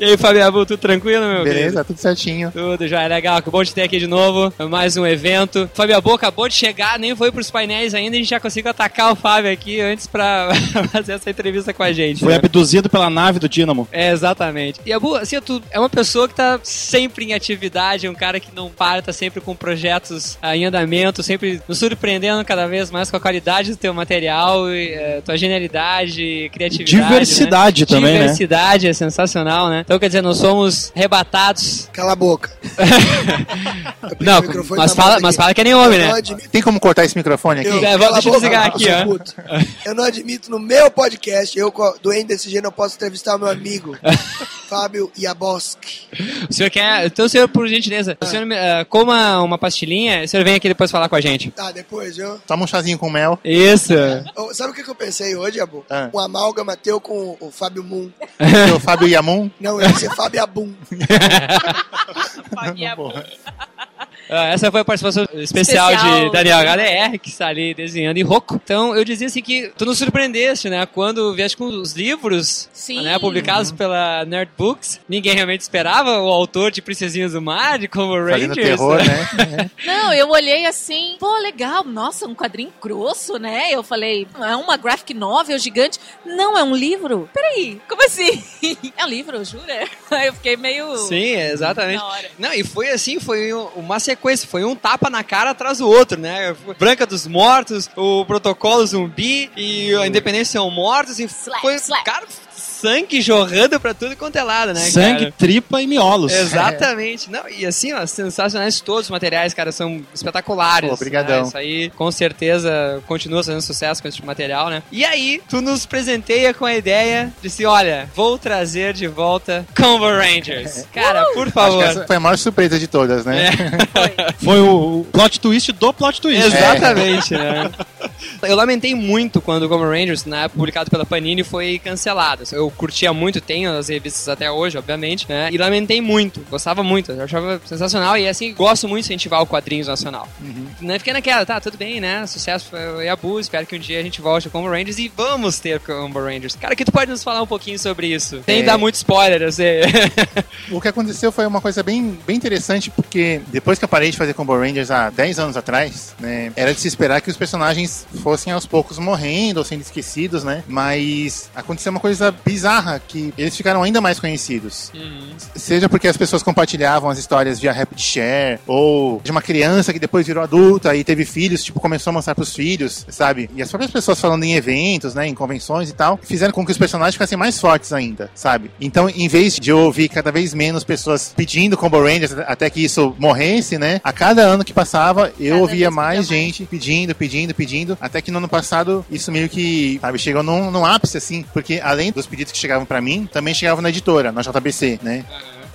E aí, Fábio Yabu, tudo tranquilo, meu Beleza, querido? Tudo certinho. Tudo já, é legal. Que bom te ter aqui de novo. Mais um evento. Fábio Yabu acabou de chegar, nem foi pros painéis ainda. A gente já conseguiu atacar o Fábio aqui antes pra fazer essa entrevista com a gente. Foi né? abduzido pela nave do Dínamo. É, exatamente. Yabu, assim, tu é uma pessoa que tá sempre em atividade, um cara que não para, tá sempre com projetos em andamento, sempre nos surpreendendo cada vez mais com a qualidade do teu material, e, uh, tua genialidade, criatividade. Diversidade né? também, Diversidade, né? Diversidade, é sensacional, né? Então, quer dizer, nós somos rebatados. Cala a boca. Não, mas fala, mas fala que é nem homem, né? Admito... Tem como cortar esse microfone aqui? Eu, é, deixa eu desligar aqui, ó. Eu não admito no meu podcast, eu doente desse jeito, não posso entrevistar o meu amigo, Fábio Yaboski. O senhor quer... Então, senhor, por gentileza, ah. o senhor uh, coma uma pastilhinha, o senhor vem aqui depois falar com a gente. Tá, depois, viu? Toma um chazinho com mel. Isso. Oh, sabe o que eu pensei hoje, Yabu? Ah. Um amálgama teu com o Fábio Moon. O Fábio Yamon? Não, esse é Fábio Abum. Fábio Abum. Ah, essa foi a participação especial, especial de Daniel H D R, que está ali desenhando em roco. Então, eu dizia assim que tu nos surpreendeste, né? Quando vieste com os livros, né, publicados pela Nerd Books, ninguém realmente esperava o autor de Princesinhas do Mar, de Combo Rangers. Terror, né? Não, eu olhei assim, pô, legal, nossa, um quadrinho grosso, né? Eu falei, é uma graphic novel gigante. Não, é um livro. Peraí, como assim? É um livro, jura? Eu fiquei meio... Sim, exatamente. Não, e foi assim, foi uma sequência. Foi um tapa na cara atrás do outro, né? Branca dos Mortos, o Protocolo Zumbi e a Independência São Mortos. E slap, foi, slap. Cara, sangue jorrando pra tudo quanto é lado, né, sangue, cara? Tripa e miolos. Exatamente. É. Não, e assim, ó, sensacionais todos os materiais, cara, são espetaculares. Obrigadão. Né? Isso aí, com certeza, continua fazendo sucesso com esse material, né? E aí, tu nos presenteia com a ideia de se, olha, vou trazer de volta Combo Rangers. Cara, uh! por favor. Acho que essa foi a maior surpresa de todas, né? É. Foi o plot twist do plot twist. Exatamente, é. né? Eu lamentei muito quando o Combo Rangers, né, publicado pela Panini, foi cancelado. Eu curtia muito, tenho as revistas até hoje, obviamente, né? E lamentei muito, gostava muito, eu achava sensacional. E assim, gosto muito de incentivar o quadrinhos nacional. Uhum. Né? Fiquei naquela, tá, tudo bem, né? Sucesso foi Yabu, espero que um dia a gente volte ao Combo Rangers e vamos ter Combo Rangers. Cara, que tu pode nos falar um pouquinho sobre isso? Sem é... dar muito spoiler, eu sei. O que aconteceu foi uma coisa bem, bem interessante, porque depois que eu parei de fazer Combo Rangers há dez anos atrás, né, era de se esperar que os personagens fossem aos poucos morrendo ou sendo esquecidos, né? Mas aconteceu uma coisa bizarra, que eles ficaram ainda mais conhecidos. Uhum. Seja porque as pessoas compartilhavam as histórias via Rapid Share, ou de uma criança que depois virou adulta e teve filhos, tipo, começou a mostrar pros filhos, sabe? E as próprias pessoas falando em eventos, né, em convenções e tal, fizeram com que os personagens ficassem mais fortes ainda, sabe? Então, em vez de eu ouvir cada vez menos pessoas pedindo Combo Rangers até que isso morresse, né? A cada ano que passava, eu cada ouvia mais gente pedindo, pedindo, pedindo, até que no ano passado, isso meio que, sabe, chegou num, num ápice, assim, porque além dos pedidos que chegavam pra mim, também chegavam na editora, na J B C, né?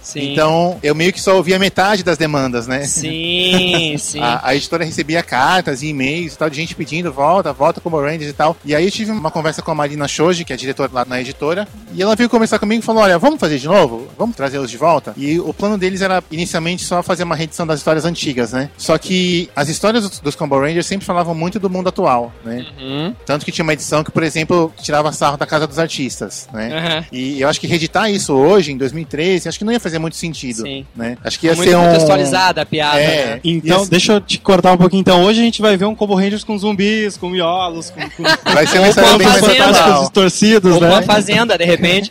Sim. Então, eu meio que só ouvia metade das demandas, né? Sim, sim. A, a editora recebia cartas e e-mails e tal, de gente pedindo volta, volta Combo Rangers e tal. E aí eu tive uma conversa com a Marina Shoji, que é a diretora lá na editora, e ela veio conversar comigo e falou, olha, vamos fazer de novo? Vamos trazê-los de volta? E o plano deles era, inicialmente, só fazer uma reedição das histórias antigas, né? Só que as histórias dos, dos Combo Rangers sempre falavam muito do mundo atual, né? Uhum. Tanto que tinha uma edição que, por exemplo, tirava sarro da Casa dos Artistas, né? Uhum. E eu acho que reeditar isso hoje, em dois mil e treze, acho que não ia fazer muito sentido, sim, né? Acho que ia muito ser um... Muito contextualizada a piada, é, né? Então, esse... deixa eu te cortar um pouquinho. Então, hoje a gente vai ver um Combo Rangers com zumbis, com miolos, com... com... Vai ser um ensaio bem fantásticos distorcidos, ou né? Ou uma fazenda, de repente.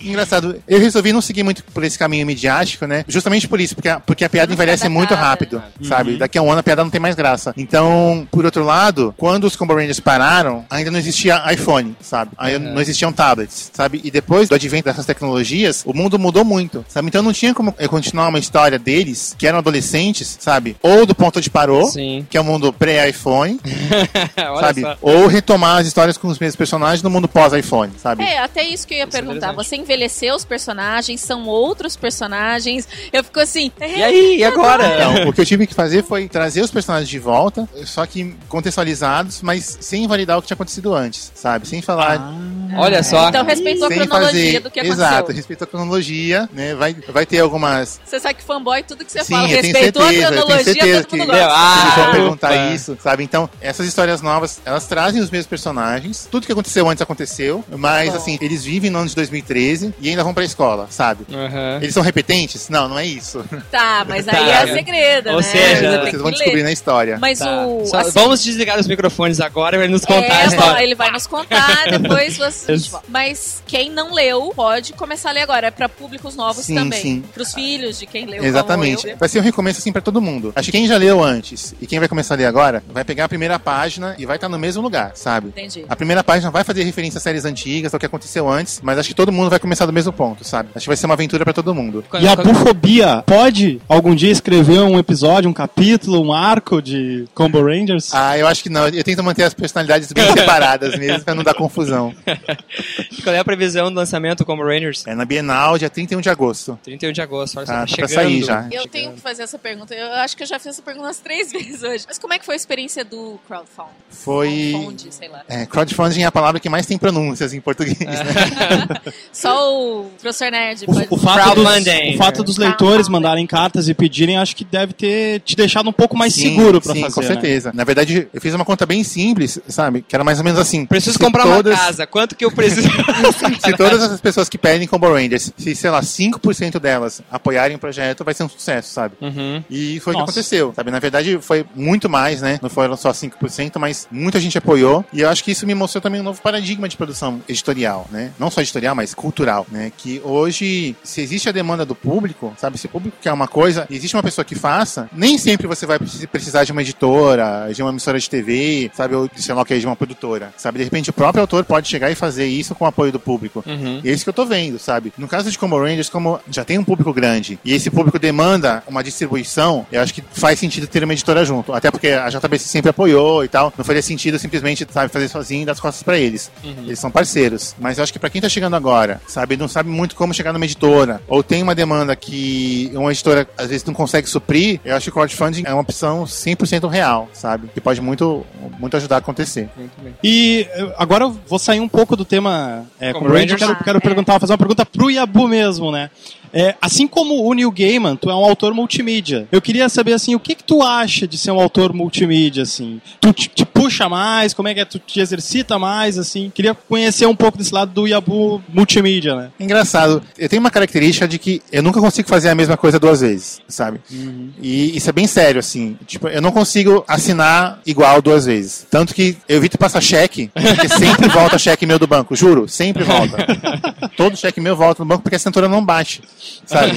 Engraçado. Eu resolvi não seguir muito por esse caminho midiático, né? Justamente por isso, porque a, porque a piada envelhece muito rápido, sabe? Uhum. Daqui a um ano a piada não tem mais graça. Então, por outro lado, quando os Combo Rangers pararam, ainda não existia iPhone, sabe? Ainda uhum. não existiam tablets, sabe? E depois do advento dessas tecnologias, o mundo mudou muito. Sabe? Então não tinha como eu continuar uma história deles, que eram adolescentes, sabe? Ou do ponto de parou, sim, que é o mundo pré-iPhone, sabe? Só. Ou retomar as histórias com os mesmos personagens no mundo pós-iPhone, sabe? É, até isso que eu ia isso perguntar. É você envelheceu os personagens, são outros personagens. Eu fico assim... E aí? E agora? Então, o que eu tive que fazer foi trazer os personagens de volta, só que contextualizados, mas sem invalidar o que tinha acontecido antes, sabe? Sem falar... Ah, olha só. Então respeitou a cronologia fazer... do que aconteceu. Exato, respeitou a cronologia. Né, vai, vai ter algumas... Você sabe que fanboy, tudo que você sim, fala, respeitou a cronologia, todo mundo gosta. Ah, eles vão perguntar opa. Isso, sabe? Então, essas histórias novas, elas trazem os mesmos personagens. Tudo que aconteceu antes aconteceu, mas, bom, assim, eles vivem no ano de dois mil e treze e ainda vão pra escola, sabe? Uhum. Eles são repetentes? Não, não é isso. Tá, mas aí tá. É a segredo, ou né? Seja, é, vocês vão descobrir na história. Mas tá. o... Só, assim, vamos desligar os microfones agora e ele nos contar é, a história. Ele vai nos contar, depois você... Mas quem não leu, pode começar a ler agora. É pra públicos novos. novos sim, também. Sim. Pros filhos de quem leu. Exatamente. Como eu. Vai ser um recomeço assim pra todo mundo. Acho que quem já leu antes e quem vai começar a ler agora, vai pegar a primeira página e vai estar no mesmo lugar, sabe? Entendi. A primeira página vai fazer referência a séries antigas, ao que aconteceu antes, mas acho que todo mundo vai começar do mesmo ponto, sabe? Acho que vai ser uma aventura pra todo mundo. E a Yabufobia pode algum dia escrever um episódio, um capítulo, um arco de Combo Rangers? Ah, eu acho que não. Eu tento manter as personalidades bem separadas mesmo, pra não dar confusão. Qual é a previsão do lançamento do Combo Rangers? É na Bienal, dia trinta e um de agosto. trinta e um de agosto, olha só, ah, tá, tá chegando. Pra sair já. Eu chegando. Tenho que fazer essa pergunta. Eu acho que eu já fiz essa pergunta umas três vezes hoje. Mas como é que foi a experiência do crowdfunding? Foi... Crowdfunding, sei lá. É, crowdfunding é a palavra que mais tem pronúncias em português, ah. né? Só o professor Nerd. O, pode... o, fato dos, o fato dos leitores mandarem cartas e pedirem, acho que deve ter te deixado um pouco mais sim, seguro pra sim, fazer, com certeza. Né? Na verdade, eu fiz uma conta bem simples, sabe? Que era mais ou menos assim. Preciso comprar todas... uma casa. Quanto que eu preciso? Se todas essas pessoas que pedem Combo Rangers, se, sei lá, cinco por cento delas apoiarem o projeto, vai ser um sucesso, sabe? Uhum. E foi o que aconteceu, sabe? Na verdade, foi muito mais, né? Não foram só cinco por cento, mas muita gente apoiou. E eu acho que isso me mostrou também um novo paradigma de produção editorial, né? Não só editorial, mas cultural, né? Que hoje, se existe a demanda do público, sabe? Se o público quer uma coisa, e existe uma pessoa que faça, nem sempre você vai precisar de uma editora, de uma emissora de T V, sabe? Ou de, sei lá, de uma produtora, sabe? De repente, o próprio autor pode chegar e fazer isso com o apoio do público. Uhum. E é isso que eu tô vendo, sabe? No caso de Combo Rangers, como já tem um público grande e esse público demanda uma distribuição, eu acho que faz sentido ter uma editora junto. Até porque a J B C sempre apoiou e tal. Não faria sentido simplesmente, sabe, fazer sozinho e dar as costas pra eles. Uhum. Eles são parceiros. Mas eu acho que pra quem tá chegando agora, sabe, não sabe muito como chegar numa editora, ou tem uma demanda que uma editora às vezes não consegue suprir, eu acho que o crowdfunding é uma opção cem por cento real, sabe? Que pode muito, muito ajudar a acontecer. Muito bem. E agora eu vou sair um pouco do tema é, Combo Rangers. Quero, quero ah, perguntar, é. fazer uma pergunta pro Yabu mesmo, né? É, assim como o Neil Gaiman, tu é um autor multimídia. Eu queria saber, assim, o que que tu acha de ser um autor multimídia, assim? Tu te, te puxa mais? Como é que é? Tu te exercita mais, assim? Queria conhecer um pouco desse lado do Yabu multimídia, né? Engraçado. Eu tenho uma característica de que eu nunca consigo fazer a mesma coisa duas vezes, sabe? Uhum. E isso é bem sério, assim. Tipo, eu não consigo assinar igual duas vezes. Tanto que eu evito passar cheque, porque sempre volta cheque meu do banco. Juro, sempre volta. Todo cheque meu volta no banco porque a assinatura não bate. Sabe?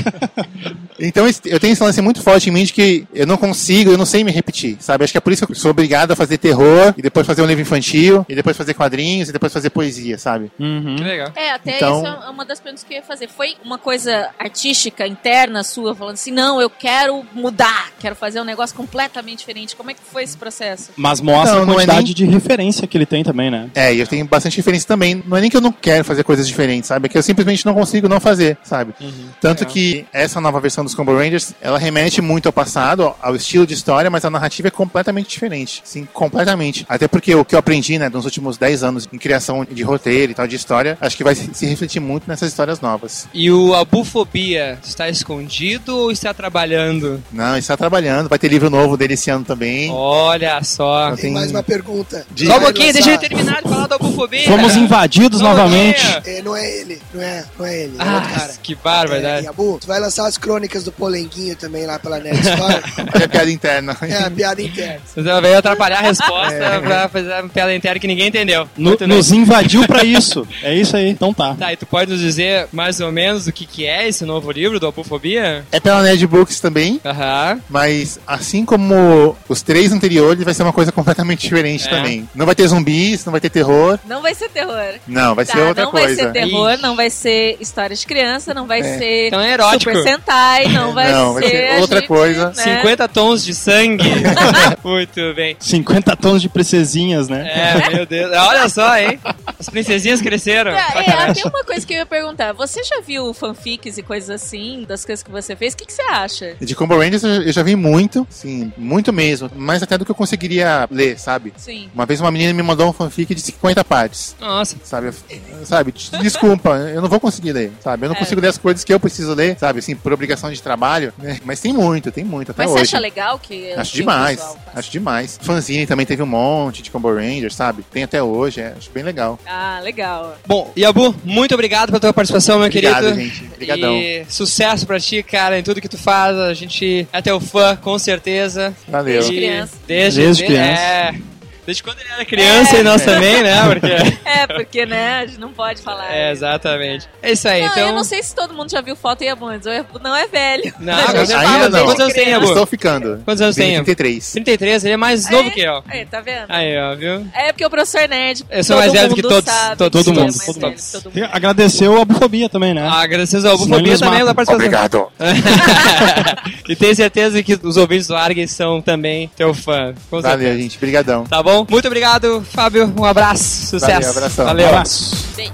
Então eu tenho esse lance muito forte em mim de que eu não consigo, eu não sei me repetir, sabe? Acho que é por isso que eu sou obrigado a fazer terror e depois fazer um livro infantil e depois fazer quadrinhos e depois fazer poesia, sabe? Uhum. Que legal. É, até então... isso é uma das perguntas que eu ia fazer. Foi uma coisa artística, interna sua, falando assim, não, eu quero mudar, quero fazer um negócio completamente diferente. Como é que foi esse processo? Mas mostra então, a quantidade é nem... de referência que ele tem também, né? É, e eu tenho bastante referência também. Não é nem que eu não quero fazer coisas diferentes, sabe? É que eu simplesmente não consigo não fazer, sabe? Uhum. Tanto que essa nova versão dos Combo Rangers, ela remete muito ao passado, ao estilo de história, mas a narrativa é completamente diferente. Sim, completamente. Até porque o que eu aprendi, né, nos últimos dez anos em criação de roteiro e tal, de história, acho que vai se refletir muito nessas histórias novas. E o Yabufobia está escondido ou está trabalhando? Não, está trabalhando. Vai ter livro novo dele esse ano também. Olha só. Tem mais uma pergunta. De... Só um pouquinho, deixa eu terminar de falar do Yabufobia. Fomos invadidos novamente. É, não é ele, não é, não é ele. É ah, outro cara. Que barba. É, Yabu, tu vai lançar as crônicas do Polenguinho também lá pela Nerd Store? É a piada interna. É a piada interna. Você veio atrapalhar a resposta é. pra fazer a piada interna que ninguém entendeu. No, nos invadiu pra isso. É isso aí. Então tá. Tá, e tu pode nos dizer mais ou menos o que, que é esse novo livro do Yabufobia? É pela Nerd Books também. Aham. Uh-huh. Mas assim como os três anteriores, vai ser uma coisa completamente diferente é. também. Não vai ter zumbis, não vai ter terror. Não vai ser terror. Não, vai tá, ser outra não coisa. Não vai ser terror, Ixi. não vai ser história de criança, não vai é. ser... Então é erótico. Super Sentai, não vai, não, vai ser, ser outra gente, coisa. Né? cinquenta tons de sangue. Muito bem. cinquenta tons de princesinhas, né? É, meu Deus. Olha só, hein? As princesinhas cresceram. É, é, tem uma coisa que eu ia perguntar. Você já viu fanfics e coisas assim, das coisas que você fez? O que, que você acha? De Combo Rangers eu já vi muito, sim, muito mesmo. Mais até do que eu conseguiria ler, sabe? Sim. Uma vez uma menina me mandou um fanfic de cinquenta partes. Nossa. Sabe? Eu, sabe? Desculpa, eu não vou conseguir ler, sabe? Eu não é. consigo ler as coisas que eu preciso ler, sabe, assim, por obrigação de trabalho, né? Mas tem muito, tem muito até Mas hoje. Mas você acha legal que... Acho demais, acho demais. Fanzine também teve um monte de Combo Rangers, sabe, tem até hoje, é, acho bem legal. Ah, legal. Bom, Yabu, muito obrigado pela tua participação, meu obrigado, querido. Obrigado, gente, obrigadão. E sucesso pra ti, cara, em tudo que tu faz, a gente é teu fã, com certeza. Valeu. Desde criança. Desde, desde, desde criança. É... Desde quando ele era criança é. e nós também, né? Porque... É, porque, né, a gente não pode falar. É, exatamente. É isso aí, não, então... Eu não sei se todo mundo já viu foto em Yabu, mas o Yabu não é velho. Não, mas ainda fala, não. Quantos anos tem, Yabu? Estou ficando. Quantos anos tem? trinta e três. trinta e três, ele é mais novo é, que eu. Aí, tá vendo? Aí, ó, viu? É porque o professor Nerd... Eu sou mais velho do que todos. Todo mundo. Agradeceu a Yabufobia também, né? Ah, agradeceu a Yabufobia também da participação. Obrigado. E tenho certeza que os ouvintes do Argue são também teu fã. Valeu, gente. Obrigadão. Tá bom? Muito obrigado, Fábio. Um abraço. Sucesso. Valeu, abração. Valeu. Abraço. Beijo.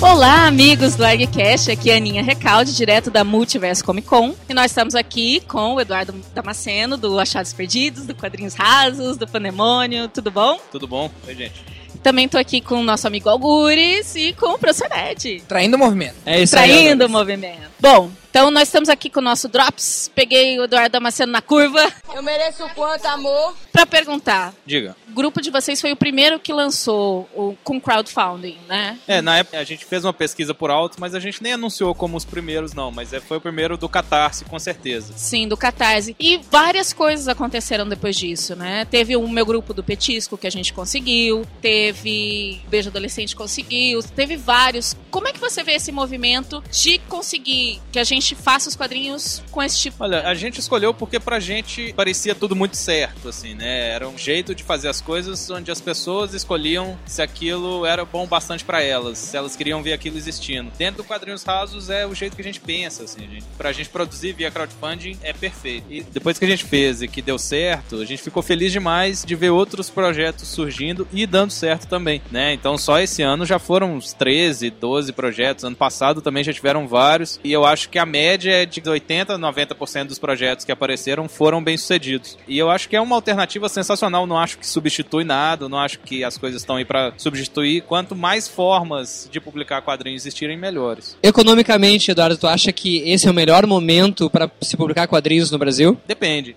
Olá, amigos do ArgCast, aqui é a Aninha Recalde, direto da Multiverso Comic Con. E nós estamos aqui com o Eduardo Damasceno, do Achados Perdidos, do Quadrinhos Rasos, do Pandemônio. Tudo bom? Tudo bom. Oi, gente. Também tô aqui com o nosso amigo Algures e com o professor Ned. Traindo o movimento. É isso aí. Traindo o movimento. Bom, então nós estamos aqui com o nosso Drops. Peguei o Eduardo Damasceno na curva. Eu mereço quanto, amor? Pra perguntar. Diga. O grupo de vocês foi o primeiro que lançou o, com crowdfunding, né? É, na época a gente fez uma pesquisa por alto, mas a gente nem anunciou como os primeiros, não. Mas foi o primeiro do Catarse, com certeza. Sim, do Catarse. E várias coisas aconteceram depois disso, né? Teve o meu grupo do Petisco, que a gente conseguiu. Teve... Teve Beijo Adolescente, conseguiu, teve vários. Como é que você vê esse movimento de conseguir que a gente faça os quadrinhos com esse tipo? Olha, a gente escolheu porque pra gente parecia tudo muito certo, assim, né? Era um jeito de fazer as coisas onde as pessoas escolhiam se aquilo era bom bastante pra elas, se elas queriam ver aquilo existindo. Dentro do Quadrinhos Rasos é o jeito que a gente pensa, assim, gente. Pra gente produzir via crowdfunding é perfeito. E depois que a gente fez e que deu certo, a gente ficou feliz demais de ver outros projetos surgindo e dando certo também, né? Então só esse ano já foram uns treze, doze projetos. Ano passado também já tiveram vários. E eu acho que a média é de oitenta a noventa por cento dos projetos que apareceram foram bem-sucedidos. E eu acho que é uma alternativa sensacional. Não acho que substitui nada, não acho que as coisas estão aí pra substituir. Quanto mais formas de publicar quadrinhos existirem, melhores. Economicamente, Eduardo, tu acha que esse é o melhor momento pra se publicar quadrinhos no Brasil? Depende.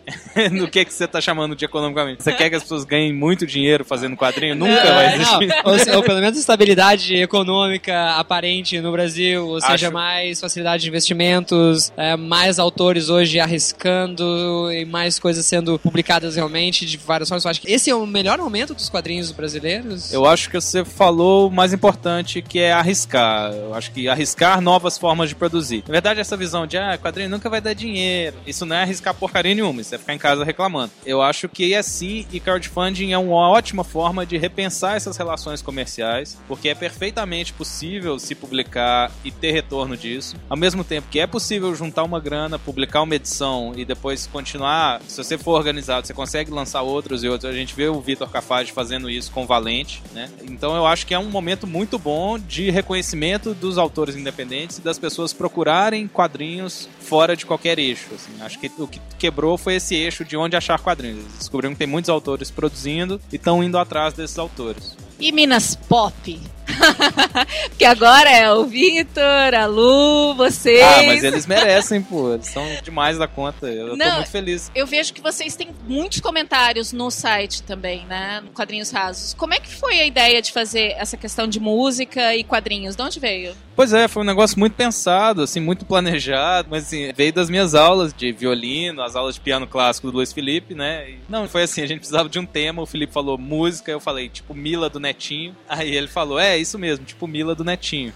Do que, que você tá chamando de economicamente? Você quer que as pessoas ganhem muito dinheiro fazendo quadrinho? Nunca vai. Não, ou, ou pelo menos estabilidade econômica aparente no Brasil, ou Acho... seja, mais facilidade de investimentos, é, mais autores hoje arriscando e mais coisas sendo publicadas realmente de várias formas. Eu acho que esse é o melhor momento dos quadrinhos brasileiros. Eu acho que você falou o mais importante, que é arriscar. Eu acho que arriscar novas formas de produzir. Na verdade, essa visão de ah, quadrinho nunca vai dar dinheiro, isso não é arriscar porcaria nenhuma, isso é ficar em casa reclamando. Eu acho que é sim, e crowdfunding é uma ótima forma de repensar essas relações comerciais, porque é perfeitamente possível se publicar e ter retorno disso, ao mesmo tempo que é possível juntar uma grana, publicar uma edição e depois continuar. Se você for organizado, você consegue lançar outros e outros. A gente vê o Vitor Cafaggi fazendo isso com o Valente, né? Então eu acho que é um momento muito bom de reconhecimento dos autores independentes e das pessoas procurarem quadrinhos fora de qualquer eixo, assim. Acho que o que quebrou foi esse eixo de onde achar quadrinhos. Eles descobriram que tem muitos autores produzindo e estão indo atrás desses autores. E Minas Pop? Porque agora é o Vitor, a Lu, vocês... Ah, mas eles merecem, pô. Eles são demais da conta. Eu Não, tô muito feliz. Eu vejo que vocês têm muitos comentários no site também, né? No Quadrinhos Rasos. Como é que foi a ideia de fazer essa questão de música e quadrinhos? De onde veio? Pois é, foi um negócio muito pensado, assim, muito planejado. Mas, assim, veio das minhas aulas de violino, as aulas de piano clássico do Luiz Felipe, né? E, não, foi assim, a gente precisava de um tema. O Felipe falou música, eu falei, tipo, Mila do Netinho. Aí ele falou, é, isso mesmo, tipo Mila do Netinho.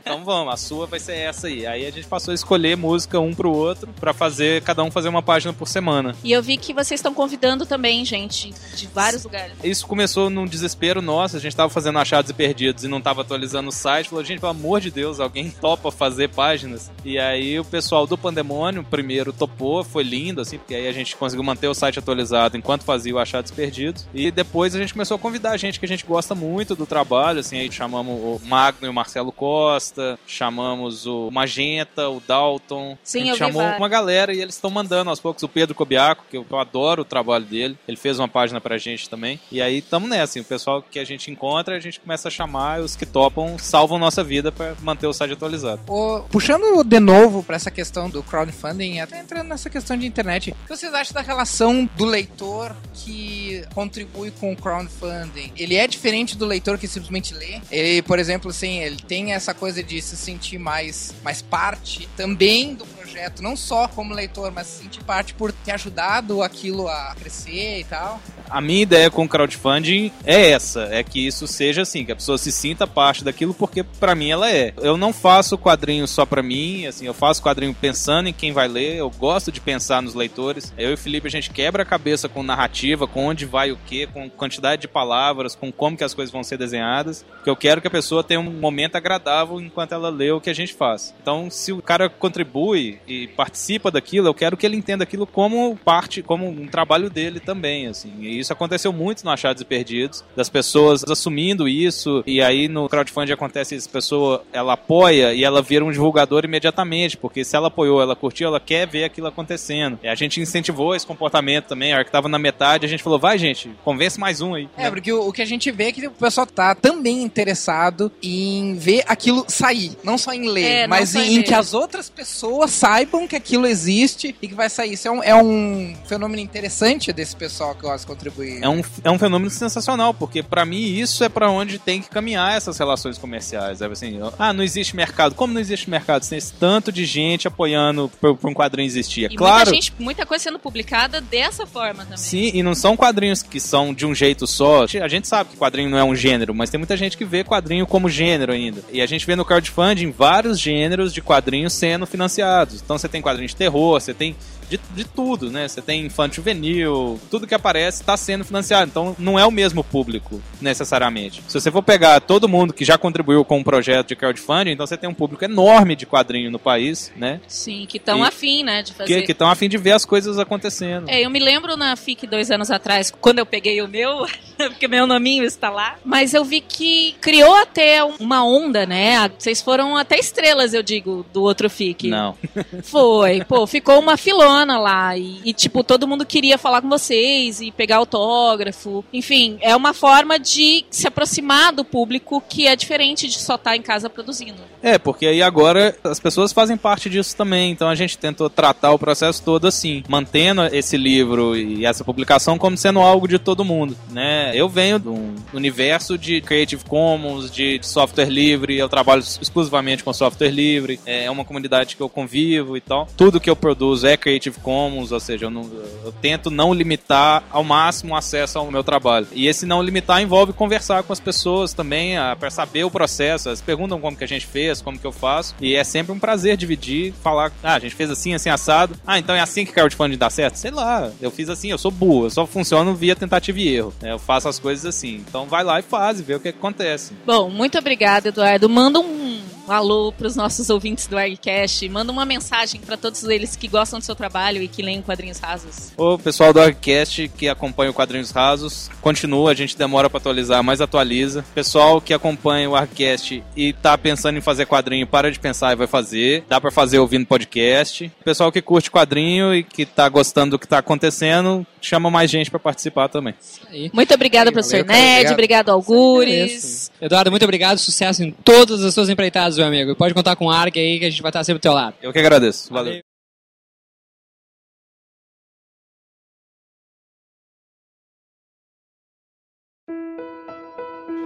Então vamos, a sua vai ser essa aí. Aí a gente passou a escolher música um pro outro pra fazer, cada um fazer uma página por semana. E eu vi que vocês estão convidando também, gente, de vários lugares. Isso começou num desespero nosso. A gente tava fazendo Achados e Perdidos e não tava atualizando o site. Falou, gente, pelo amor de Deus, alguém topa fazer páginas? E aí o pessoal do Pandemônio primeiro topou, foi lindo, assim, porque aí a gente conseguiu manter o site atualizado enquanto fazia o Achados e Perdidos. E depois a gente começou a convidar gente que a gente gosta muito do trabalho, assim, aí chamamos o Magno e o Marcelo Costa, chamamos o Magenta, o Dalton. Sim, a gente eu chamou vi uma galera e eles estão mandando aos poucos. O Pedro Cobiaco, que eu, eu adoro o trabalho dele, ele fez uma página pra gente também. E aí estamos nessa, assim, o pessoal que a gente encontra, a gente começa a chamar, os que topam salvam nossa vida pra manter o site atualizado. O, puxando de novo pra essa questão do crowdfunding, até entrando nessa questão de internet, o que vocês acham da relação do leitor que contribui com o crowdfunding? Ele é diferente do leitor que simplesmente lê? Ele, por exemplo, assim, ele tem essa coisa de se sentir mais, mais parte também do projeto, não só como leitor, mas se sentir parte por ter ajudado aquilo a crescer e tal? A minha ideia com o crowdfunding é essa, é que isso seja assim, que a pessoa se sinta parte daquilo, porque pra mim ela é. Eu não faço quadrinho só pra mim, assim, eu faço quadrinho pensando em quem vai ler, eu gosto de pensar nos leitores. Eu e o Felipe, a gente quebra a cabeça com narrativa, com onde vai o quê, com quantidade de palavras, com como que as coisas vão ser desenhadas, porque eu quero que a pessoa tenha um momento agradável enquanto ela lê o que a gente faz. Então, se o cara contribui e participa daquilo, eu quero que ele entenda aquilo como parte, como um trabalho dele também, assim. E isso aconteceu muito no Achados e Perdidos, das pessoas assumindo isso, e aí no crowdfunding acontece isso, a pessoa, ela apoia e ela vira um divulgador imediatamente, porque se ela apoiou, ela curtiu, ela quer ver aquilo acontecendo. E a gente incentivou esse comportamento também, a hora que tava na metade, a gente falou, vai gente, convence mais um aí. É, porque o, o que a gente vê é que o pessoal tá também interessado em ver aquilo sair, não só em ler, é, mas em, em que as outras pessoas saibam que aquilo existe e que vai sair. Isso é um, é um fenômeno interessante desse pessoal que gosta de contribuir. É um, é um fenômeno sensacional, porque pra mim isso é pra onde tem que caminhar essas relações comerciais. É assim, ah, não existe mercado. Como não existe mercado? Tem esse tanto de gente apoiando pra, pra um quadrinho existir. É claro. Muita gente, muita coisa sendo publicada dessa forma também. Sim, e não são quadrinhos que são de um jeito só. A gente sabe que quadrinho não é um gênero, mas tem muita gente que vê quadrinho como gênero ainda. E a gente vê no crowdfunding vários gêneros de quadrinhos sendo financiados. Então você tem quadrinho de terror, você tem de, de tudo, né? Você tem infantil juvenil, tudo que aparece está sendo financiado. Então não é o mesmo público, necessariamente. Se você for pegar todo mundo que já contribuiu com um projeto de crowdfunding, então você tem um público enorme de quadrinho no país, né? Sim, que estão afim, né? De fazer. Que estão afim de ver as coisas acontecendo. É, eu me lembro na F I C dois anos atrás, quando eu peguei o meu, porque meu nominho está lá, mas eu vi que criou até uma onda, né? Vocês foram até estrelas, eu digo, do outro F I C. Não. Foi. Pô, ficou uma filona lá, e, e tipo, todo mundo queria falar com vocês e pegar autógrafo. Enfim, é uma forma de se aproximar do público que é diferente de só estar em casa produzindo. É, porque aí agora as pessoas fazem parte disso também, então a gente tentou tratar o processo todo assim, mantendo esse livro e essa publicação como sendo algo de todo mundo, né? Eu venho de um universo de Creative Commons, de, de software livre, eu trabalho exclusivamente com software livre, é uma comunidade que eu convivo e tal. Tudo que eu produzo é Creative Commons, ou seja, eu, não, eu tento não limitar ao máximo o acesso ao meu trabalho. E esse não limitar envolve conversar com as pessoas também, para saber o processo. Elas perguntam como que a gente fez, como que eu faço, e é sempre um prazer dividir, falar, ah, a gente fez assim, assim, assado. Ah, então é assim que crowdfunding dá certo? Sei lá, eu fiz assim, eu sou burro, eu só funciono via tentativa e erro. Eu faço as coisas assim. Então vai lá e faz, e vê o que acontece. Bom, muito obrigada, Eduardo. Manda um alô para os nossos ouvintes do ArgCast. Manda uma mensagem para todos eles que gostam do seu trabalho e que leem Quadrinhos Rasos. Ô, pessoal do ArgCast que acompanha o Quadrinhos Rasos, continua, a gente demora para atualizar, mas atualiza. Pessoal que acompanha o ArgCast e tá pensando em fazer quadrinho, para de pensar e vai fazer. Dá para fazer ouvindo podcast. Pessoal que curte quadrinho e que tá gostando do que tá acontecendo, chama mais gente para participar também. Isso aí. Muito obrigada, professor Nerd. Obrigado, Algures. Eduardo, muito obrigado. Sucesso em todas as suas empreitadas, meu amigo. Pode contar com o ARG aí que a gente vai estar sempre do teu lado. Eu que agradeço. Valeu. Valeu.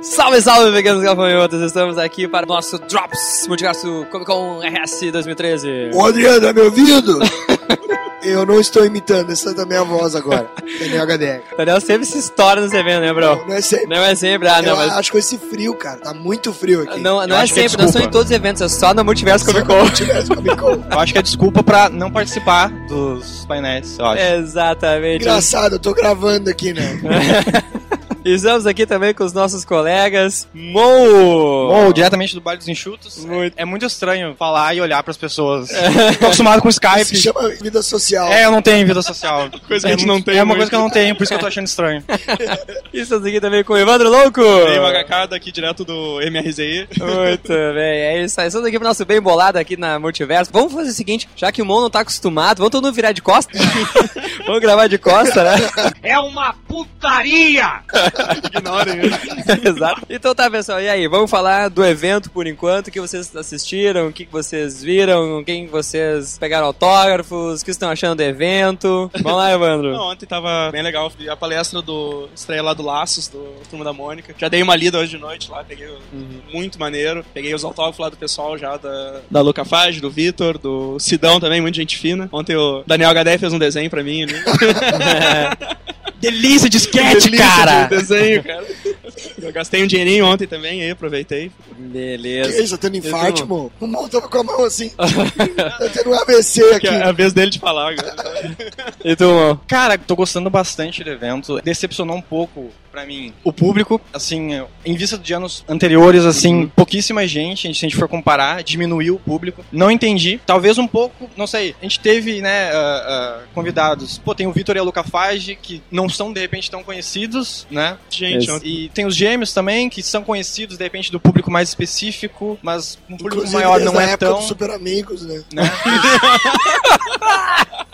Salve, salve, veganos e gafanhotas! Estamos aqui para o nosso Drops Multiverso Comic Con R S dois mil e treze. Ô, Adriano, tá me ouvindo? Eu não estou imitando, essa é da minha voz agora. Daniel H D R. Daniel sempre se estoura nos eventos, né, bro? Não, não é sempre. Não é sempre, ah, não, mas... acho que esse frio, cara, tá muito frio aqui. Não, não é sempre, não são em todos os eventos, é só no Multiverso Comic Con. Multiverso Comic Con. Eu acho que é desculpa pra não participar dos painéis, eu acho. Exatamente. Engraçado, eu tô gravando aqui, né? E estamos aqui também com os nossos colegas Mou! Mou, diretamente do Baile dos Enxutos. Muito. É, é muito estranho falar e olhar pras pessoas. É. Tô acostumado com Skype. Isso se chama vida social. É, eu não tenho vida social. Coisa que é, a gente não tem. É uma coisa que eu não tenho, por isso que eu tô achando estranho. E estamos aqui também com o Evandro Louco! Tem o H K daqui direto do M R Z I. Muito bem, é isso aí. Estamos aqui pro nosso bem bolado aqui na Multiverso. Vamos fazer o seguinte, já que o Mou não tá acostumado, vamos todo mundo virar de costa? Vamos gravar de costa, né? É uma putaria! Ignorem. Exato. Então tá, pessoal, e aí? Vamos falar do evento por enquanto, o que vocês assistiram, o que vocês viram, quem vocês pegaram autógrafos, o que estão achando do evento. Vamos lá, Evandro. Não, ontem tava bem legal, a palestra do estreia lá do Laços, do Turma da Mônica. Já dei uma lida hoje de noite lá, peguei uhum. muito maneiro, peguei os autógrafos lá do pessoal já, da, da Lu Cafaggi, do Vitor, do Sidão também, muita gente fina. Ontem o Daniel H D R fez um desenho pra mim ali. Delícia de sketch, Delícia cara! De desenho, cara. Eu gastei um dinheirinho ontem também, aí aproveitei. Beleza. Que isso, tendo infarto, mano. O mal tava com a mão assim. Tá tendo um A V C aqui. É a vez dele de falar agora. E tu, mano? Cara, tô gostando bastante do evento. Decepcionou um pouco pra mim o público. Assim, em vista de anos anteriores, assim, uhum. pouquíssima gente. Se a gente for comparar, diminuiu o público. Não entendi. Talvez um pouco, não sei. A gente teve, né, uh, uh, convidados. Pô, tem o Vitor e a Lu Cafaggi, que não são, de repente, tão conhecidos, né? Gente, Esse. E tem os gêmeos também, que são conhecidos, de repente, do público mais específico, mas um público Inclusive, maior não é tão... Dos super amigos, né? né?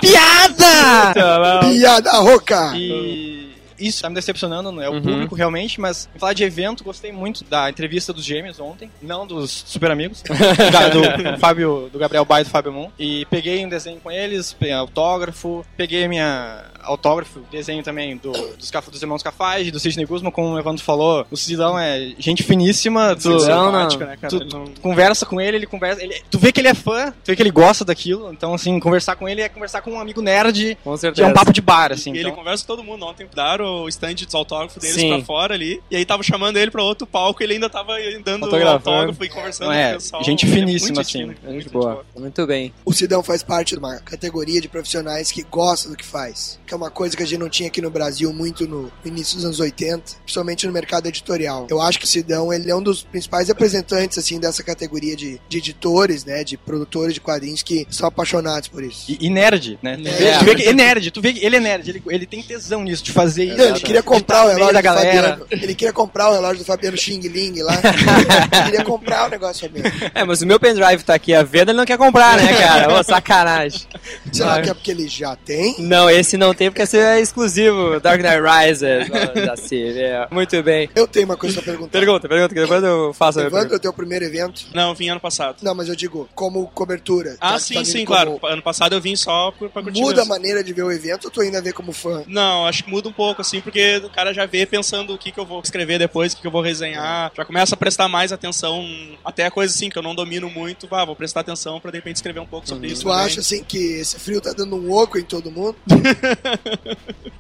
Piada! Então, Piada rouca! E... Isso tá me decepcionando, é o uhum. público realmente, mas falar de evento, gostei muito da entrevista dos gêmeos ontem, não dos super amigos, da, do Fábio, do Gabriel Baio e do Fábio Mon, e peguei um desenho com eles, peguei autógrafo, peguei minha autógrafo, desenho também do, dos, dos irmãos Cafaggi, do Sidney Guzman, como o Evandro falou, o Sidão é gente finíssima, tu, Cidão, né, cara? Tu, tu, tu conversa com ele, ele conversa, ele, tu vê que ele é fã, tu vê que ele gosta daquilo, então assim, conversar com ele é conversar com um amigo nerd, com certeza. Que é um papo de bar, assim. E então. Ele conversa com todo mundo, ontem daram o stand dos autógrafos deles Sim. pra fora ali. E aí tava chamando ele pra outro palco e ele ainda tava dando autógrafo e conversando é, com o pessoal. Gente finíssima, é assim. Gente, muito, gente boa. boa. Muito bem. O Sidão faz parte de uma categoria de profissionais que gosta do que faz. Que é uma coisa que a gente não tinha aqui no Brasil muito no início dos anos oitenta. Principalmente no mercado editorial. Eu acho que o Sidão, ele é um dos principais representantes, assim, dessa categoria de, de editores, né? De produtores de quadrinhos que são apaixonados por isso. E, e nerd, né? Nerd. É. Tu vê que, é nerd. Tu vê que ele é nerd. Ele, ele tem tesão nisso, de fazer isso. Não, ele queria comprar o relógio da galera. Fabiano. Ele queria comprar o relógio do Fabiano Xing Ling lá. Ele queria comprar o negócio mesmo. É, mas o meu pendrive tá aqui à venda, ele não quer comprar, né, cara? Ô, sacanagem. Será que é porque ele já tem? Não, esse não tem porque esse é exclusivo. Dark Knight Rises da série. Muito bem. Eu tenho uma coisa pra perguntar. Pergunta, pergunta, que depois eu faço a minha pergunta. Foi o teu primeiro evento? Não, eu vim ano passado. Não, mas eu digo, como cobertura. Ah, tá, sim, tá sim, como... claro. Ano passado eu vim só pra curtir. Muda mesmo. A maneira de ver o evento ou tu ainda vê como fã? Não, acho que muda um pouco. Assim, porque o cara já vê pensando o que, que eu vou escrever depois, o que, que eu vou resenhar, já começa a prestar mais atenção, até a coisa assim que eu não domino muito, vá, vou prestar atenção pra de repente escrever um pouco sobre uhum. isso. Tu também. Acha assim que esse frio tá dando um oco em todo mundo?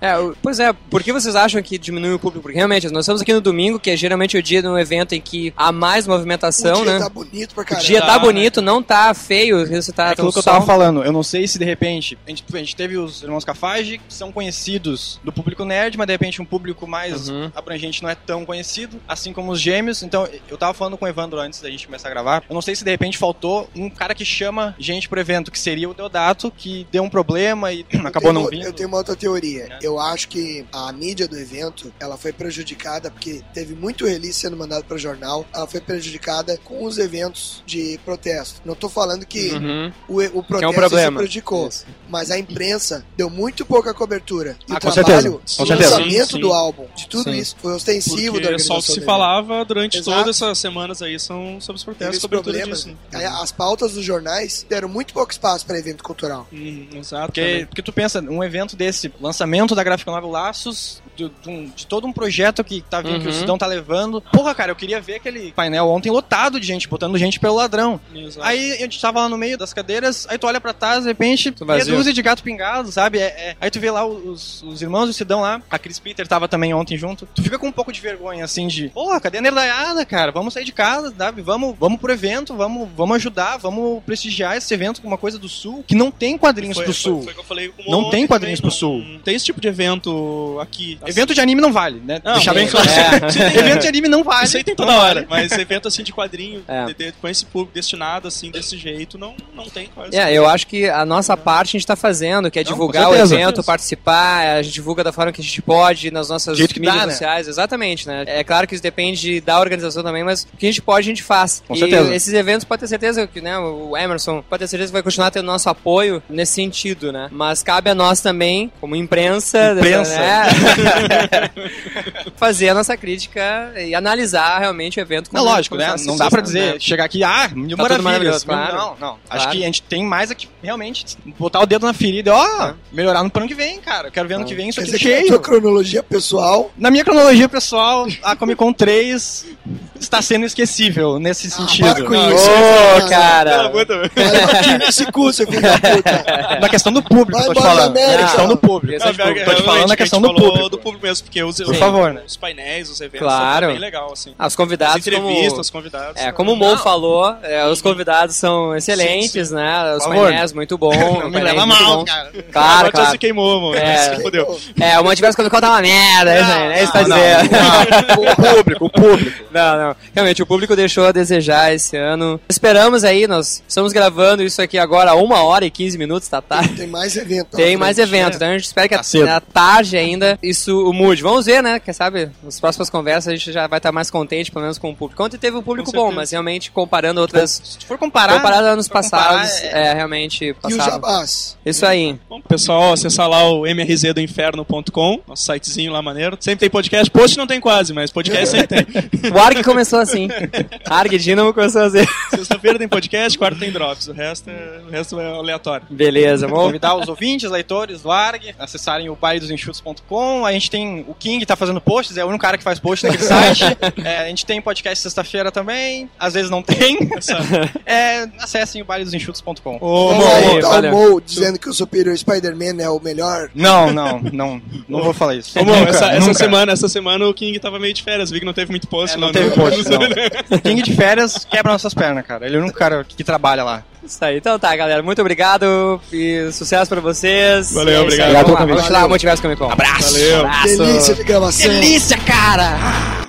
É, pois é, por que vocês acham que diminui o público? Porque realmente, nós estamos aqui no domingo, que é geralmente o dia de um evento em que há mais movimentação, né? O dia né? tá bonito pra caralho. O dia tá, tá bonito, não tá feio, isso tá é aquilo que eu tava falando, eu não sei se de repente, a gente, a gente teve os irmãos Cafaggi, que são conhecidos do público nerd, mas de repente um público mais uhum. abrangente não é tão conhecido, assim como os gêmeos. Então, eu tava falando com o Evandro antes da gente começar a gravar, eu não sei se de repente faltou um cara que chama gente pro evento, que seria o Deodato, que deu um problema e eu acabou tenho, não vindo. Eu tenho uma outra teoria. É. Eu acho que a mídia do evento, ela foi prejudicada porque teve muito release sendo mandado para jornal, ela foi prejudicada com os eventos de protesto. Não tô falando que uhum. o, o protesto é um se prejudicou, Isso. mas a imprensa deu muito pouca cobertura. E ah, o com trabalho... Certeza. O lançamento sim, do sim. álbum, de tudo sim. isso, foi ostensivo Porque da organização só que se dele. Falava durante Exato. Todas essas semanas aí são sobre os protestos, sobre tudo disso. Né? As pautas dos jornais deram muito pouco espaço para evento cultural. Hum, Exato. Porque, porque tu pensa, um evento desse, lançamento da Graphic Novel Laços, de, de, de todo um projeto que, tá, uhum. que o Sidão tá levando. Porra, cara, eu queria ver aquele painel ontem lotado de gente, botando gente pelo ladrão. Exato. Aí a gente tava lá no meio das cadeiras, aí tu olha pra trás, de repente, reduz de gato pingado, sabe? É, é. Aí tu vê lá os, os irmãos do Sidão lá, a Cris Peter tava também ontem junto. Tu fica com um pouco de vergonha, assim, de... Pô, cadê a nerdaiada, cara? Vamos sair de casa, sabe? Vamos, vamos pro evento, vamos, vamos ajudar, vamos prestigiar esse evento com uma coisa do Sul, que não tem quadrinhos foi, pro foi, Sul. Foi que eu falei com o não tem quadrinhos também, pro Sul. Não tem esse tipo de evento aqui. Assim. Evento de anime não vale, né? Não, deixar bem é, claro. É. Evento de anime não vale. Isso aí tem toda hora. Mas evento, assim, de quadrinho, é. de, de, com esse público destinado, assim, desse jeito, não, não tem quase. É, eu acho que a nossa é. parte a gente tá fazendo, que é não, divulgar o evento, participar, a gente divulga da forma que a gente pode, nas nossas mídias dá, sociais, né? Exatamente, né? É claro que isso depende da organização também, mas o que a gente pode, a gente faz. Com e certeza. Esses eventos, pode ter certeza que, né, o Emerson pode ter certeza que vai continuar tendo nosso apoio nesse sentido, né? Mas cabe a nós também, como imprensa, imprensa. Né? fazer a nossa crítica e analisar realmente o evento. Como é lógico, né? Não dá pra dizer, né? Chegar aqui, ah, mil tá maravilhas. Claro. Não, não. Claro. Acho que a gente tem mais aqui, realmente, botar o dedo na ferida, ó, oh, é. melhorar no ano que vem, cara. Eu quero ver ano ah. que vem isso aqui é cheio. Na sua cronologia pessoal? Na minha cronologia pessoal, a Comic Con três está sendo esquecível nesse ah, sentido. Ô, oh, cara! Não, esse curso, filho da puta. Na questão do público, vai tô te falando. Na questão do público. Não, não, tô te falando na questão do público. do público mesmo, porque os, por favor, né? os painéis, os eventos, claro. São bem legal, assim. Ah, os convidados, as entrevistas, como... os convidados. É, como o Mou falou, é, os convidados são excelentes, sim, sim. né? Os painéis, muito bom. Não me leva mal, cara. Claro, claro. Se queimou, mano. É, se fodeu. É, o Multiverso Comic Con tá uma merda, não, né? Não, é isso que tá dizendo. Não, não. O público, o público. Não, não. Realmente, o público deixou a desejar esse ano. Esperamos aí, nós estamos gravando isso aqui agora há uma hora e quinze minutos, tá tarde. Tem mais evento. Tem mais evento, é. Então a gente espera que tá a, na tarde ainda isso mude. Vamos ver, né? Quem sabe, nas próximas conversas a gente já vai estar mais contente, pelo menos com o público. Ontem teve um público bom, mas realmente comparando outras... Se for comparar... Comparado a anos passados, é, é realmente... Passado. E o Jabás. Isso aí. Bom, pessoal, acessar lá o m r z do inferno ponto com, nosso sitezinho lá maneiro. Sempre tem podcast. Post não tem quase, mas podcast sempre tem. O Arg começou assim. Arg Dynamo começou assim. Sexta-feira tem podcast, quarta tem drops. O resto é, o resto é aleatório. Beleza, vamos convidar os ouvintes, leitores do Arg, acessarem o baile dos enxutos ponto com. A gente tem o King, tá fazendo posts, é o único cara que faz post naquele site. É, a gente tem podcast sexta-feira também, às vezes não tem. É, acessem o baile dos enxutos ponto com. Ô, Mou, dizendo que o superior Spider-Man é o melhor. Não, não, não. Não vou falar isso. Ô, Mou, nunca, essa, essa, semana, essa semana o King tava meio de férias, vi que não teve muito post. É, não, não teve post, não. Não. King de férias quebra nossas pernas, cara. Ele é o único cara que trabalha lá. Isso aí. Então tá, galera. Muito obrigado e sucesso pra vocês. Valeu, obrigado. Obrigado pelo convite. Vamos lá, Multiverso Comic Con. Abraço. Valeu. Abraço. Delícia de gravação. Delícia, cara.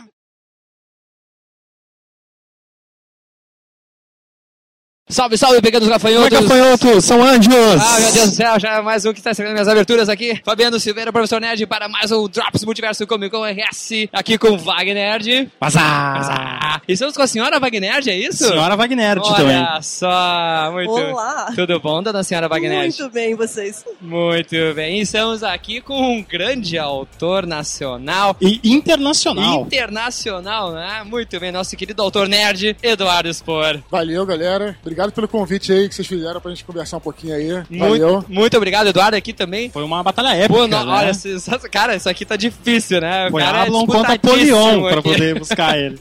Salve, salve, pequenos gafanhotos! Oi, gafanhotos! São anjos! Ah, meu Deus do céu, já mais um que está escrevendo minhas aberturas aqui. Fabiano Silveira, professor Nerd, para mais um Drops Multiverso Comic Con R S, aqui com Wagner. Vazá! E estamos com a senhora Wagner, é isso? Senhora Wagner também. Olha só, muito... Olá! Tudo bom, dona senhora Wagner? Muito bem, vocês? Muito bem. E estamos aqui com um grande autor nacional... E internacional. Internacional, né? Muito bem, nosso querido autor nerd, Eduardo Spohr. Valeu, galera. Obrigado. Obrigado pelo convite aí que vocês fizeram pra gente conversar um pouquinho aí. Valeu. Muito, muito obrigado, Eduardo, aqui também. Foi uma batalha épica, Pô, não, né? Olha, isso, cara, isso aqui tá difícil, né? O Foi cara Ablon é contra Apolion aqui. Pra poder buscar ele.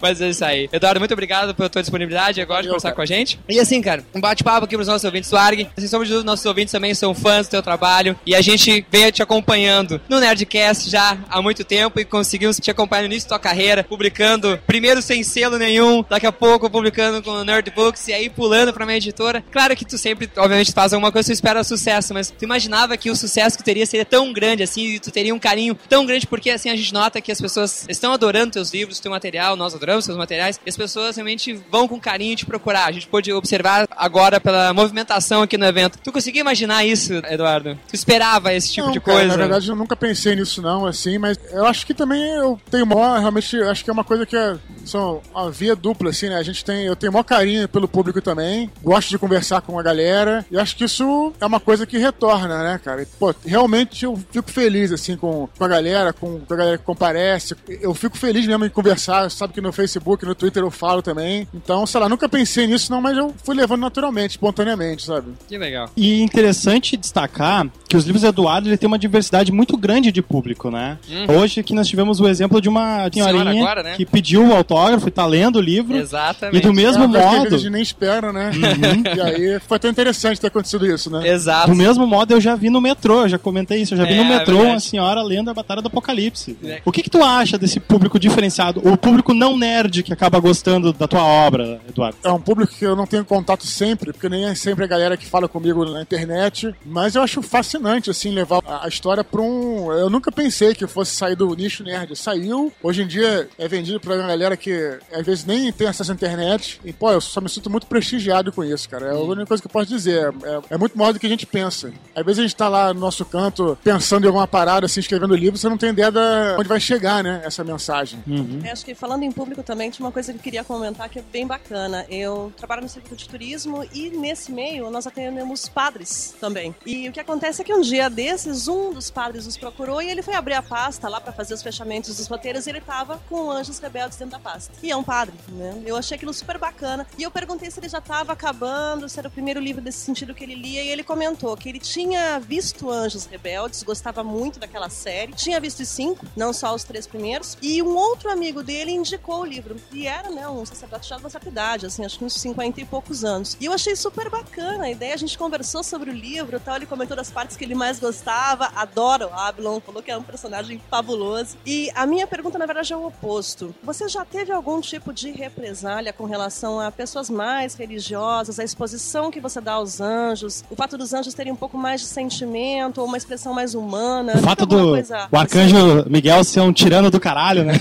Mas é isso aí. Eduardo, muito obrigado pela tua disponibilidade. Eu gosto de conversar cara. com a gente. E assim, cara, um bate-papo aqui pros nossos ouvintes do A R G. Assim, somos dos nossos ouvintes também, são fãs do teu trabalho. E a gente veio te acompanhando no Nerdcast já há muito tempo e conseguimos te acompanhar no início da tua carreira, publicando primeiro sem selo nenhum, daqui a pouco publicando com o Nerd Books e aí pulando pra minha editora. Claro que tu sempre, obviamente, faz alguma coisa, tu espera sucesso, mas tu imaginava que o sucesso que tu teria seria tão grande, assim, e tu teria um carinho tão grande, porque, assim, a gente nota que as pessoas estão adorando teus livros, teu material, nós adoramos teus materiais, e as pessoas realmente vão com carinho te procurar. A gente pôde observar agora pela movimentação aqui no evento. Tu conseguia imaginar isso, Eduardo? Tu esperava esse tipo não, de cara, coisa? Na verdade, eu nunca pensei nisso, não, assim, mas eu acho que também eu tenho maior, realmente, acho que é uma coisa que é são a via dupla, assim, né? A gente tem, eu tenho maior carinho pelo público também, gosto de conversar com a galera e acho que isso é uma coisa que retorna, né, cara? Pô, realmente eu fico feliz, assim, com, com a galera, com, com a galera que comparece. Eu fico feliz mesmo em conversar, sabe que no Facebook, no Twitter eu falo também. Então, sei lá, nunca pensei nisso não, mas eu fui levando naturalmente, espontaneamente, sabe? Que legal. E interessante destacar que os livros do Eduardo, ele tem uma diversidade muito grande de público, né? Uhum. Hoje que nós tivemos o exemplo de uma senhorinha agora, né? que pediu o autógrafo e tá lendo o livro. Exatamente. E do mesmo é, modo... Que nem espera, né? Uhum. E aí foi tão interessante ter acontecido isso, né? Exato. Do mesmo modo eu já vi no metrô, eu já comentei isso, eu já vi é, no metrô verdade. uma senhora lendo a Batalha do Apocalipse. É. O que que tu acha desse público diferenciado? O público não nerd que acaba gostando da tua obra, Eduardo? É um público que eu não tenho contato sempre, porque nem é sempre a galera que fala comigo na internet, mas eu acho fascinante, assim, levar a história pra um... Eu nunca pensei que fosse sair do nicho nerd. Saiu, hoje em dia é vendido pra uma galera que às vezes nem tem acesso à internet, e pô, eu só me sinto muito prestigiado com isso, cara. É a única coisa que eu posso dizer. É, é muito maior do que a gente pensa. Às vezes a gente tá lá no nosso canto pensando em alguma parada, assim, escrevendo livro, você não tem ideia de onde vai chegar, né, essa mensagem. Uhum. É, acho que falando em público também, tinha uma coisa que eu queria comentar que é bem bacana. Eu trabalho no circuito de turismo e nesse meio nós atendemos padres também. E o que acontece é que um dia desses, um dos padres nos procurou e ele foi abrir a pasta lá pra fazer os fechamentos dos roteiros e ele tava com Anjos Rebeldes dentro da pasta. E é um padre, né? Eu achei aquilo super bacana. E eu perguntei se ele já tava acabando, se era o primeiro livro desse sentido que ele lia, e ele comentou que ele tinha visto Anjos Rebeldes, gostava muito daquela série, tinha visto os cinco, não só os três primeiros, e um outro amigo dele indicou o livro. E era, né, um sacerdote já de uma certa idade, assim, acho que uns cinquenta e poucos anos. E eu achei super bacana a ideia, a gente conversou sobre o livro e tal, ele comentou das partes que ele mais gostava, adora o Ablon, falou que é um personagem fabuloso. E a minha pergunta, na verdade, é o oposto. Você já teve algum tipo de represália com relação a pessoas mais religiosas, a exposição que você dá aos anjos, o fato dos anjos terem um pouco mais de sentimento ou uma expressão mais humana? O fato do coisa... o arcanjo Miguel ser um tirano do caralho, né?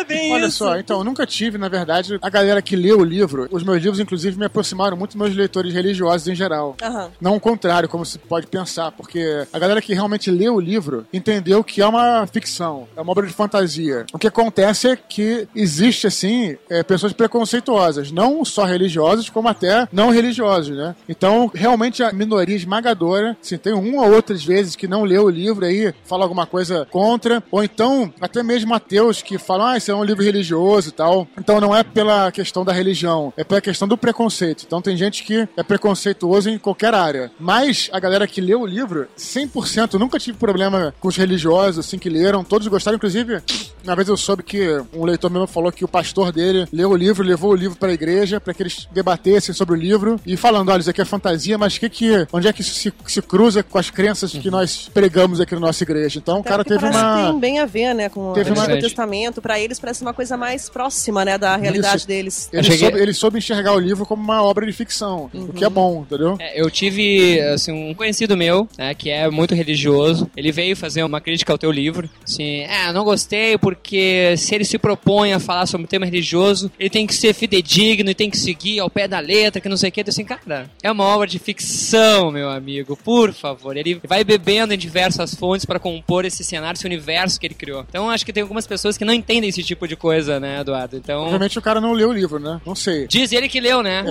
É bem Olha isso. só, então, eu nunca tive, na verdade, a galera que leu o livro, os meus livros, inclusive, me aproximaram muito dos meus leitores religiosos em geral. Uhum. Não o contrário, como se pode pensar, porque a galera que realmente leu o livro entendeu que é uma ficção, é uma obra de fantasia. O que acontece é que existe, assim, é, pessoas preconceituosas, não só religiosas, como até não religiosos, né? Então, realmente, a minoria esmagadora, assim, tem uma ou outras vezes que não leu o livro aí, fala alguma coisa contra, ou então, até mesmo ateus que falam, ah, isso é um livro religioso e tal. Então, não é pela questão da religião, é pela questão do preconceito. Então, tem gente que é preconceituoso em qualquer área. Mas, a galera que leu o livro, cem por cento, nunca tive problema com os religiosos, assim, que leram. Todos gostaram, inclusive, uma vez eu soube que um leitor mesmo falou que o pastor dele leu o livro, levou o livro pra igreja, pra que eles debatessem sobre o livro, e falando, olha, isso aqui é fantasia, mas que que, onde é que isso se, se cruza com as crenças que nós pregamos aqui na nossa igreja? Então, o cara teve uma... Que tem bem a ver, né, com teve o Antigo Testamento. Pra eles parece uma coisa mais próxima, né, da realidade isso. deles. Ele, cheguei... soube, ele soube enxergar o livro como uma obra de ficção, uhum. o que é bom, entendeu? É, eu tive, assim, um conhecido meu, né, que é muito religioso, ele veio fazer uma crítica ao teu livro, assim, é, ah, não gostei porque se ele se propõe a falar sobre um tema religioso, ele tem que ser fidedigno e tem que seguir ao pé da letra, que não sei o que, eu disse assim, cara, é uma obra de ficção, meu amigo, por favor. Ele vai bebendo em diversas fontes para compor esse cenário, esse universo que ele criou. Então, acho que tem algumas pessoas que não entendem esse tipo de coisa, né, Eduardo? Então... Realmente o cara não leu o livro, né? Não sei. Diz ele que leu, né?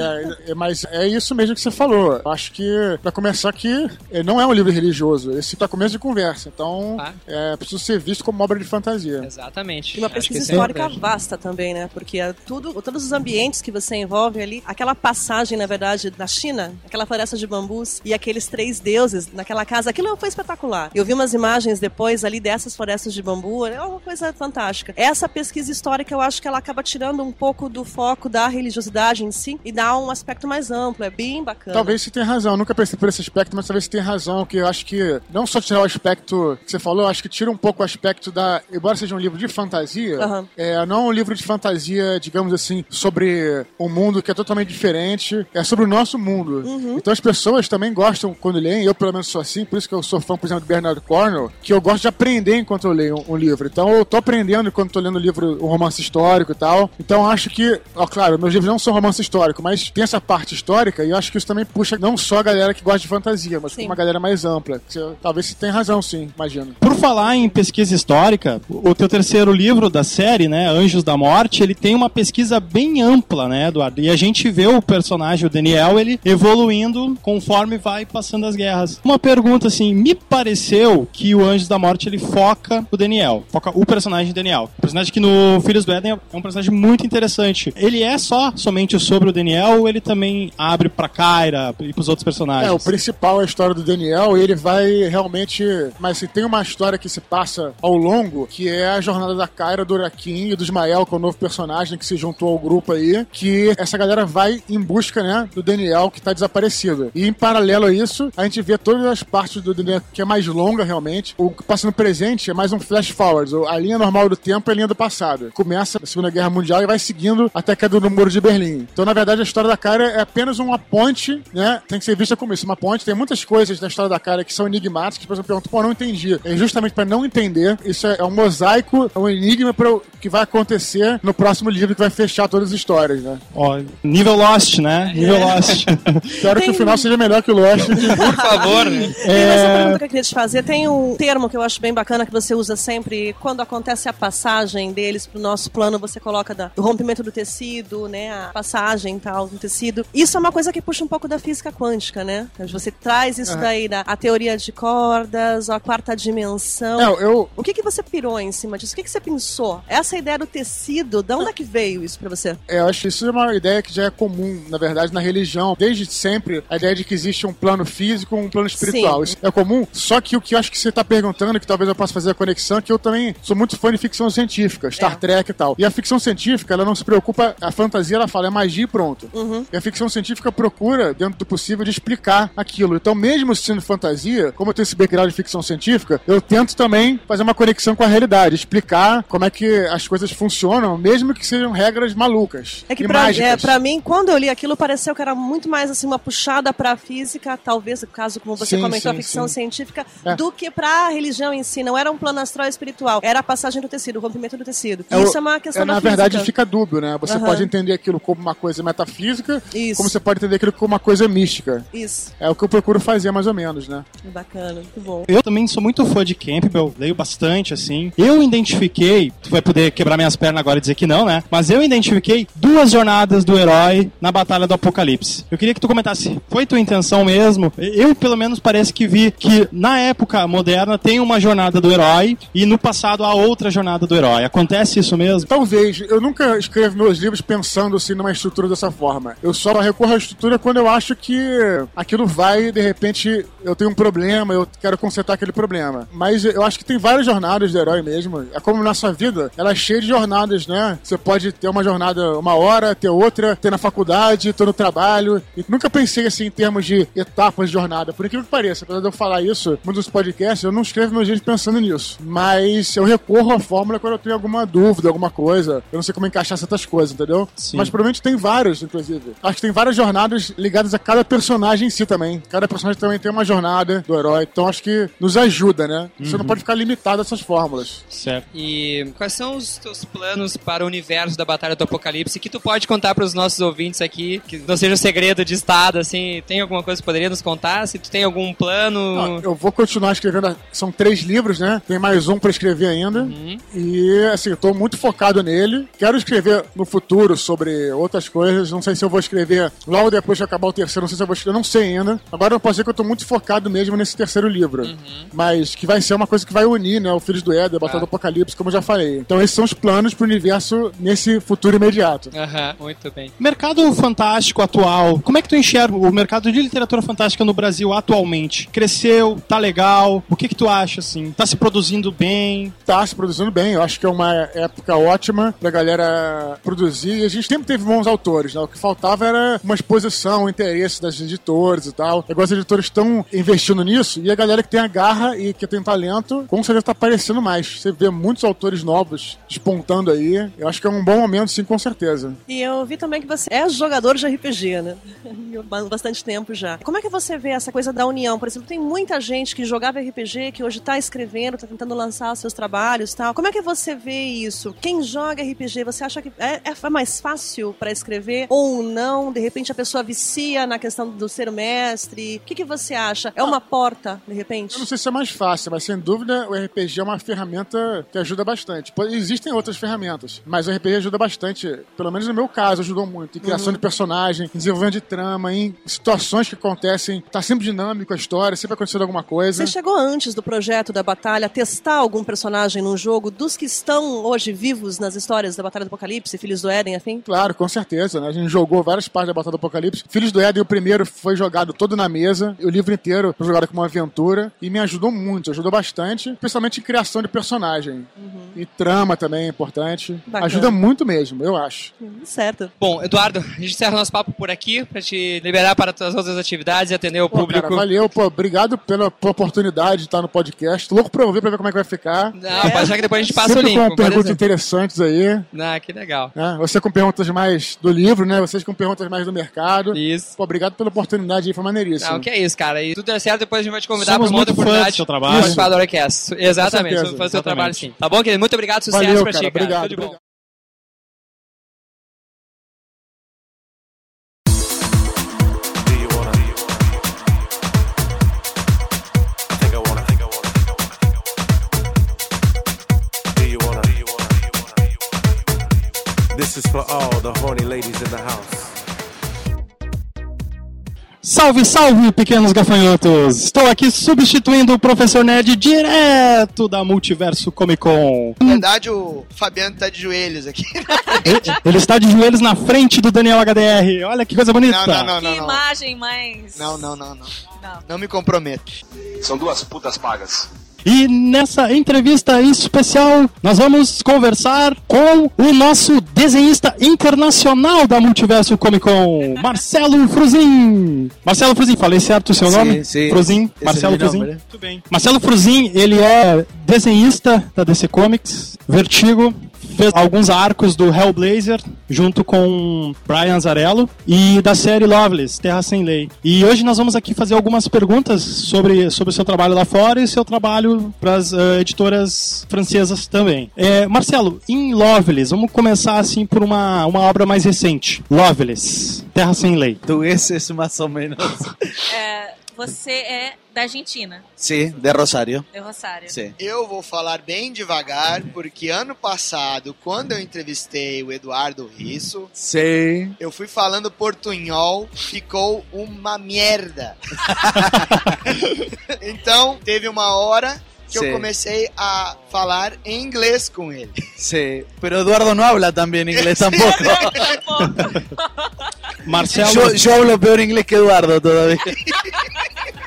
É, é, mas é isso mesmo que você falou. Acho que, pra começar aqui, não é um livro religioso. Esse tá começo de conversa. Então, ah. é, precisa ser visto como uma obra de fantasia. Exatamente. E uma pesquisa histórica é vasta também, né? Porque é tudo, todos os ambientes que você envolve ali, aquela passagem, na verdade, da China, aquela floresta de bambus e aqueles três deuses naquela casa, aquilo foi espetacular. Eu vi umas imagens depois ali dessas florestas de bambu, é uma coisa fantástica. Essa pesquisa histórica, eu acho que ela acaba tirando um pouco do foco da religiosidade em si e dá um aspecto mais amplo, é bem bacana. Talvez você tenha razão, eu nunca pensei por esse aspecto, mas talvez você tenha razão, que eu acho que não só tirar o aspecto que você falou, eu acho que tira um pouco o aspecto da, embora seja um livro de fantasia, uhum. é, não um livro de fantasia, digamos assim, sobre um mundo que é totalmente diferente, é sobre o nosso mundo. Uhum. Então as pessoas também gostam quando leem, eu pelo menos sou assim, por isso que eu sou fã, por exemplo, do Bernard Cornwell, que eu gosto de aprender enquanto eu leio um, um livro. Então eu tô aprendendo enquanto tô lendo um livro, um romance histórico e tal. Então acho que, ó, claro, meus livros não são romance histórico, mas tem essa parte histórica e eu acho que isso também puxa não só a galera que gosta de fantasia, mas sim. uma galera mais ampla. Você, talvez você tenha razão, sim, imagino. Por falar em pesquisa histórica, o teu terceiro terceiro livro da série, né, Anjos da Morte, ele tem uma pesquisa bem ampla, né, Eduardo? E a gente vê o personagem, o Daniel, ele evoluindo conforme vai passando as guerras. Uma pergunta, assim, me pareceu que o Anjos da Morte, ele foca o Daniel, foca o personagem Daniel. O personagem que no Filhos do Éden é um personagem muito interessante. Ele é só, somente sobre o Daniel, ou ele também abre pra Kyra e pros outros personagens? É, o principal é a história do Daniel, e ele vai realmente... Mas se assim, tem uma história que se passa ao longo, que é a jornada da Kyra, do Urakin e do Ismael, que é o novo personagem que se juntou ao grupo aí, que essa galera vai em busca, né, do Daniel, que tá desaparecido. E em paralelo a isso, a gente vê todas as partes do Daniel, que é mais longa realmente. O que passa no presente é mais um flash forward. A linha normal do tempo é a linha do passado. Começa a Segunda Guerra Mundial e vai seguindo até a queda do Muro de Berlim. Então, na verdade, a história da Kyra é apenas uma ponte, né? Tem que ser vista como isso, uma ponte. Tem muitas coisas na história da Kyra que são enigmáticas, que as pessoas perguntam, pô, não entendi. É justamente pra não entender. Isso é um mosaico, é um enigma pro que vai acontecer no próximo livro, que vai fechar todas as histórias, né? Ó, oh, nível Lost, né? Nível é. Lost. Espero tem... que o final seja melhor que o Lost. Por favor, né? Tem é... mais uma pergunta que eu queria te fazer. Tem um termo que eu acho bem bacana que você usa sempre, quando acontece a passagem deles pro nosso plano, você coloca da, do rompimento do tecido, né? A passagem e tal do tecido. Isso é uma coisa que puxa um pouco da física quântica, né? Você traz isso uhum. daí da a teoria de cordas, a quarta dimensão. Não, eu... O que, que você pirou em cima disso? O que, que você pensou? Essa ideia do tecido, de onde é que veio isso pra você? É, eu acho que isso é uma ideia que já é comum, na verdade, na religião. Desde sempre, a ideia de que existe um plano físico e um plano espiritual. Sim. Isso é comum, só que o que eu acho que você tá perguntando, que talvez eu possa fazer a conexão, que eu também sou muito fã de ficção científica, Star é. Trek e tal. E a ficção científica, ela não se preocupa, a fantasia, ela fala, é magia e pronto. Uhum. E a ficção científica procura, dentro do possível, de explicar aquilo. Então, mesmo sendo fantasia, como eu tenho esse background de ficção científica, eu tento também fazer uma conexão com a realidade, explicar como é que as coisas funcionam, mesmo que sejam regras malucas. É que pra, é, pra mim, quando eu li aquilo, pareceu que era muito mais assim, uma puxada pra física, talvez, no caso, como você sim, comentou, sim, a ficção sim. científica, é. do que pra religião em si. Não era um plano astral espiritual, era a passagem do tecido, o rompimento do tecido. É, isso é uma questão é, da na física. Na verdade, fica dúbio, né? Você uhum. pode entender aquilo como uma coisa metafísica, isso. como você pode entender aquilo como uma coisa mística. Isso. É o que eu procuro fazer, mais ou menos, né? Bacana, muito bom. Eu também sou muito fã de Campbell, leio bastante, assim. Eu identifiquei, tu vai poder quebrar minhas pernas agora e dizer que não, né? Mas eu identifiquei duas jornadas do herói na Batalha do Apocalipse. Eu queria que tu comentasse, foi tua intenção mesmo? Eu, pelo menos, parece que vi que na época moderna tem uma jornada do herói e no passado há outra jornada do herói. Acontece isso mesmo? Talvez. Eu nunca escrevo meus livros pensando, assim, numa estrutura dessa forma. Eu só recorro à estrutura quando eu acho que aquilo vai, de repente, eu tenho um problema, eu quero consertar aquele problema. Mas eu acho que tem várias jornadas do herói mesmo. É como na sua vida, ela é cheia de jornadas, né? Você pode ter uma jornada uma hora, ter outra, ter na faculdade, ter no trabalho. E nunca pensei assim em termos de etapas de jornada. Por incrível que pareça, apesar de eu falar isso muitos podcasts, eu não escrevo meus dias pensando nisso. Mas eu recorro à fórmula quando eu tenho alguma dúvida, alguma coisa. Eu não sei como encaixar certas coisas, entendeu? Sim. Mas provavelmente tem vários, inclusive. Acho que tem várias jornadas ligadas a cada personagem em si também. Cada personagem também tem uma jornada do herói. Então acho que nos ajuda, né? Uhum. Você não pode ficar limitado a essas fórmulas. Certo. E quais são os teus planos para o universo da Batalha do Apocalipse que tu pode contar para os nossos ouvintes aqui? Que não seja um segredo de estado, assim. Tem alguma coisa que poderia nos contar? Se tu tem algum plano... Não, eu vou continuar escrevendo. São três livros, né? Tem mais um para escrever ainda. Uhum. E, assim, eu tô muito focado nele. Quero escrever no futuro sobre outras coisas. Não sei se eu vou escrever logo depois que acabar o terceiro. Não sei se eu vou escrever. Não sei ainda. Agora eu posso dizer que eu tô muito focado mesmo nesse terceiro livro. Uhum. Mas que vai ser uma coisa que vai unir, né? O Filhos do Éden, a Batalha ah. do Apocalipse, como eu já falei. Então esses são os planos pro universo nesse futuro imediato. Aham, uhum, muito bem. Mercado fantástico atual, como é que tu enxerga o mercado de literatura fantástica no Brasil atualmente? Cresceu? Tá legal? O que que tu acha, assim? Tá se produzindo bem? Tá se produzindo bem. Eu acho que é uma época ótima pra galera produzir. A gente sempre teve bons autores, né? O que faltava era uma exposição, o interesse das editoras e tal. Agora as editoras estão investindo nisso e a galera que tem a garra e que tem um talento, com certeza tá aparecendo mais. Você vê muitos autores novos despontando aí. Eu acho que é um bom momento, sim, com certeza. E eu vi também que você é jogador de R P G, né? Há bastante tempo já. Como é que você vê essa coisa da união? Por exemplo, tem muita gente que jogava R P G, que hoje tá escrevendo, tá tentando lançar seus trabalhos e tal. Como é que você vê isso? Quem joga R P G, você acha que é, é mais fácil pra escrever ou não? De repente a pessoa vicia na questão do ser o mestre. O que que você acha? É uma porta, de repente? Eu não sei se é mais fácil, mas sem dúvida o R P G é uma ferramenta que ajuda bastante. Existem outras ferramentas, mas o R P G ajuda bastante, pelo menos no meu caso, ajudou muito. Em criação uhum. de personagem, em desenvolvimento de trama, em situações que acontecem. Tá sempre dinâmico a história, sempre acontecendo alguma coisa. Você chegou antes do projeto da Batalha a testar algum personagem num jogo dos que estão hoje vivos nas histórias da Batalha do Apocalipse, Filhos do Éden, afim? Claro, com certeza, né? A gente jogou várias partes da Batalha do Apocalipse. Filhos do Éden, o primeiro foi jogado todo na mesa, o livro inteiro foi jogado como uma aventura, e me ajudou muito, ajudou bastante, principalmente em criação de personagem. Uhum. E trama também é importante. Bacana. Ajuda muito mesmo, eu acho. Hum, certo. Bom, Eduardo, a gente encerra o nosso papo por aqui, pra te liberar para as outras atividades e atender o pô, público. Cara, valeu, pô, obrigado pela, pela oportunidade de estar no podcast. Tô louco pra ouvir, pra ver como é que vai ficar. Não, é. Pode achar que depois a gente passa sempre o link. Com perguntas interessantes aí. Ah, que legal. É, você com perguntas mais do livro, né? Vocês com perguntas mais do mercado. Isso. Pô, obrigado pela oportunidade aí, foi maneiríssimo. Não, que é isso, cara. E tudo é certo, depois a gente vai te convidar para uma outra oportunidade. Somos muito fãs do seu trabalho. Exatamente, exatamente. Somos fãs do seu trabalho, sim. Tá bom, querido? Muito obrigado, sucesso Valeu, pra cara, ti, cara. Obrigado, tudo de bom. This is for all the horny ladies in the house. Salve, salve, pequenos gafanhotos! Estou aqui substituindo o Professor Nerd direto da Multiverso Comic Con. Na verdade, o Fabiano está de joelhos aqui. Ele está de joelhos na frente do Daniel H D R. Olha que coisa bonita. Não, não, não, não, que não. imagem mais... Não, não, não, não. Não, não me comprometo. São duas putas pagas. E nessa entrevista especial, nós vamos conversar com o nosso desenhista internacional da Multiverso Comic Con, Marcelo Fruzin. Marcelo Fruzin, falei certo o seu sim, nome? Sim, Fruzin, esse Marcelo é Fruzin. Nome, né? Muito bem. Marcelo Fruzin, ele é desenhista da D C Comics, Vertigo, fez alguns arcos do Hellblazer, junto com Brian Azzarello, e da série Loveless, Terra Sem Lei. E hoje nós vamos aqui fazer algumas perguntas sobre, sobre o seu trabalho lá fora e o seu trabalho para as uh, editoras francesas também. É, Marcelo, em Loveless, vamos começar assim por uma, uma obra mais recente. Loveless, Terra Sem Lei. Do esse, esse mais ou menos. É... Você é da Argentina. Sim, de Rosário. De Rosário. Sim. Eu vou falar bem devagar, porque ano passado, quando eu entrevistei o Eduardo Risso, sim, eu fui falando portunhol, ficou uma merda. Então, teve uma hora... que sí. Eu comecei a falar em inglês com ele. Sim, sí. Mas Eduardo não habla também inglês tampouco. Marcelo, eu hablo pior inglês que Eduardo todavía.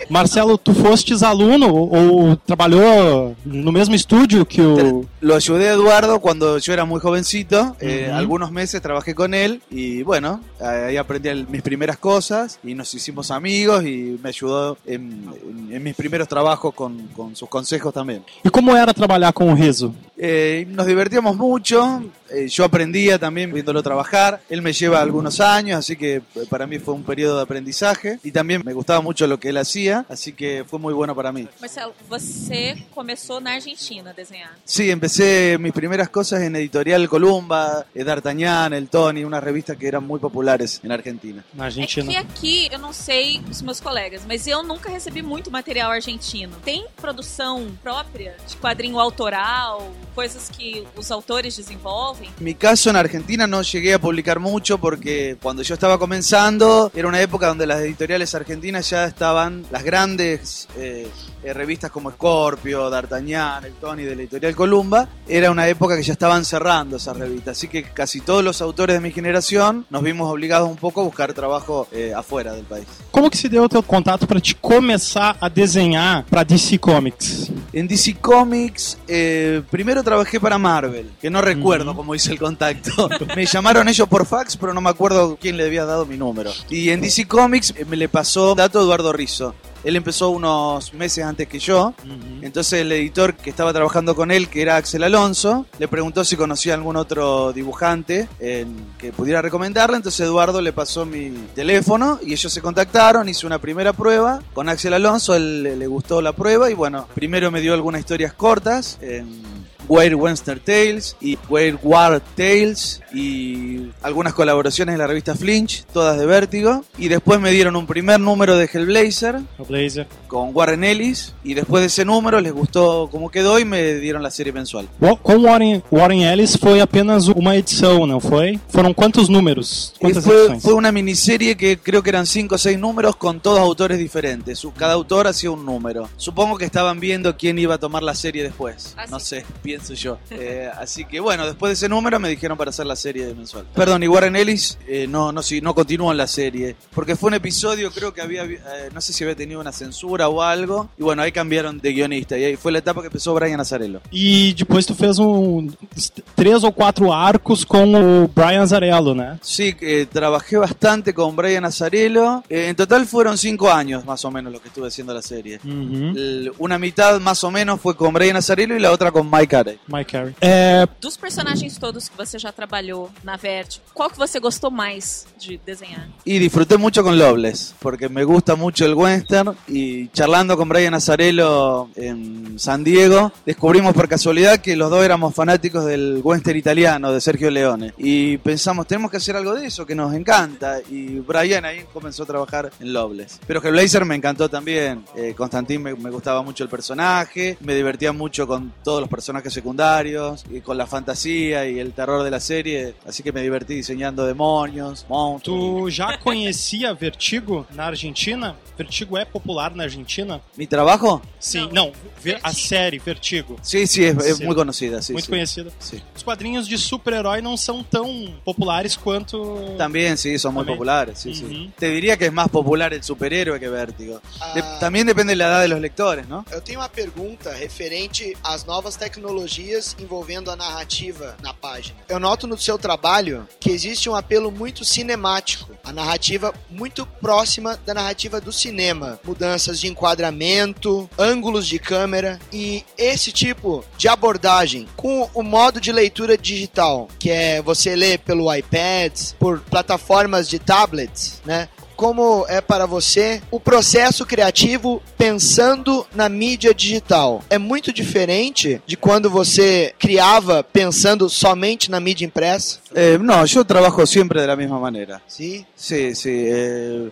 Marcelo, tu fostes aluno ou, ou trabalhou no mesmo estúdio que o... Lo ayudé a Eduardo quando eu era muito jovencito, uh-huh. eh, alguns meses trabalhei com ele e, bueno, aí aprendi minhas primeiras coisas e nos hicimos amigos e me ajudou em, em, em meus primeiros trabalhos com, com seus conselhos também. E como era trabalhar com o Rizzo? Eh, nos divertíamos muito, eh, eu aprendia também viéndolo trabalhar, ele me lleva alguns anos, assim que para mim foi um período de aprendizagem e também me gostava muito o que ele fazia. Así que fue muy bueno para mí. Marcelo, ¿você comenzó en Argentina a desenhar? Sí, empecé mis primeras cosas en Editorial Columba, D'Artagnan, El Tony, unas revistas que eran muy populares en Argentina. Na Argentina. É que aqui, eu não sei os meus colegas, mas eu nunca recebi muito material argentino. Tem produção própria de quadrinho autoral, coisas que os autores desenvolvem? En mi caso, en Argentina no llegué a publicar mucho porque cuando yo estaba comenzando, era una época donde las editoriales argentinas ya estaban... Las grandes eh, revistas como Scorpio, D'Artagnan, El Tony de la editorial Columba, era una época que ya estaban cerrando esas revistas. Así que casi todos los autores de mi generación nos vimos obligados un poco a buscar trabajo eh, afuera del país. ¿Cómo que se dio tu contacto para te começar a desenhar para D C Comics? En D C Comics, eh, primero trabajé para Marvel, que no recuerdo uh-huh. cómo hice el contacto. Me llamaron ellos por fax, pero no me acuerdo quién le había dado mi número. Y en D C Comics eh, me le pasó dato Eduardo Rizzo. Él empezó unos meses antes que yo, uh-huh. entonces el editor que estaba trabajando con él, que era Axel Alonso, le preguntó si conocía algún otro dibujante eh, que pudiera recomendarle, entonces Eduardo le pasó mi teléfono y ellos se contactaron, hice una primera prueba con Axel Alonso, él le gustó la prueba y bueno, primero me dio algunas historias cortas, eh, Where Western Tales y Where War Tales y algunas colaboraciones en la revista Flinch, todas de Vértigo. Y después me dieron un primer número de Hellblazer, Hellblazer. con Warren Ellis. Y después de ese número les gustó como quedó y me dieron la serie mensual. Com Warren, Warren Ellis foi apenas uma edição, não foi? Foram quantos números? Quantas foi, edições? Foi uma minissérie que creo que eram cinco ou seis números com todos autores diferentes. Cada autor hacía um número. Supongo que estavam vendo quem ia tomar a série depois. Ah, não sei, pienso eu. eh, assim que, bueno, depois desse número me dijeron para fazer a série mensual. Perdão, e Warren Ellis eh, não, não, não continuou na série, porque foi um episódio, creo que havia, eh, não sei se havia tenido uma censura ou algo. E, bueno, aí cambiaram de guionista. E aí foi a etapa que começou Brian Azzarello. E depois tu fez um, três ou quatro arcos com o Brian Azzarello, né? Sim, sí, eh, trabalhei bastante com Brian Azzarello. Em eh, total foram cinco anos, mais ou menos, o que estuve fazendo a série. Uh-huh. Uma metade, mais ou menos, foi com Brian Azzarello e a outra com Mike Carey. Mike Carey. É... Dos personagens todos que você já trabalhou na Vertigo, qual que você gostou mais de desenhar? E disfrutei muito com Loveless, porque me gusta muito o western. E charlando com Brian Azzarello em San Diego, descobrimos por casualidad que los dos éramos fanáticos del western italiano de Sergio Leone y pensamos, tenemos que hacer algo de eso que nos encanta, y Brian ahí comenzó a trabajar en Loveless. Pero Hellblazer me encantó también, eh, Constantin me, me gustaba mucho el personaje, me divertía mucho con todos los personajes secundarios y con la fantasía y el terror de la serie, así que me divertí diseñando demonios, monstruos. ¿Tú ya conhecia Vertigo na Argentina? Vertigo é popular na Argentina? Mi trabajo? Sim, não, ver, a série Vertigo. Sim, sim, é, é muito conhecida. Sim, muito sim. conhecida. Sim. Os quadrinhos de super-herói não são tão populares quanto... Também, sim, são muito populares. Sim, uhum. sim. Te diria que é mais popular o super-herói que Vertigo. Ah, de, também depende da idade dos leitores, não? Eu tenho uma pergunta referente às novas tecnologias envolvendo a narrativa na página. Eu noto no seu trabalho que existe um apelo muito cinemático. A narrativa muito próxima da narrativa do cinema. Mudanças de enquadramento, ângulos de câmera e esse tipo de abordagem com o modo de leitura digital, que é você ler pelo iPad, por plataformas de tablets, né? Como é para você o processo criativo pensando na mídia digital? É muito diferente de quando você criava pensando somente na mídia impressa? Eh, no, yo trabajo siempre de la misma manera. ¿Sí? Sí, sí. Eh,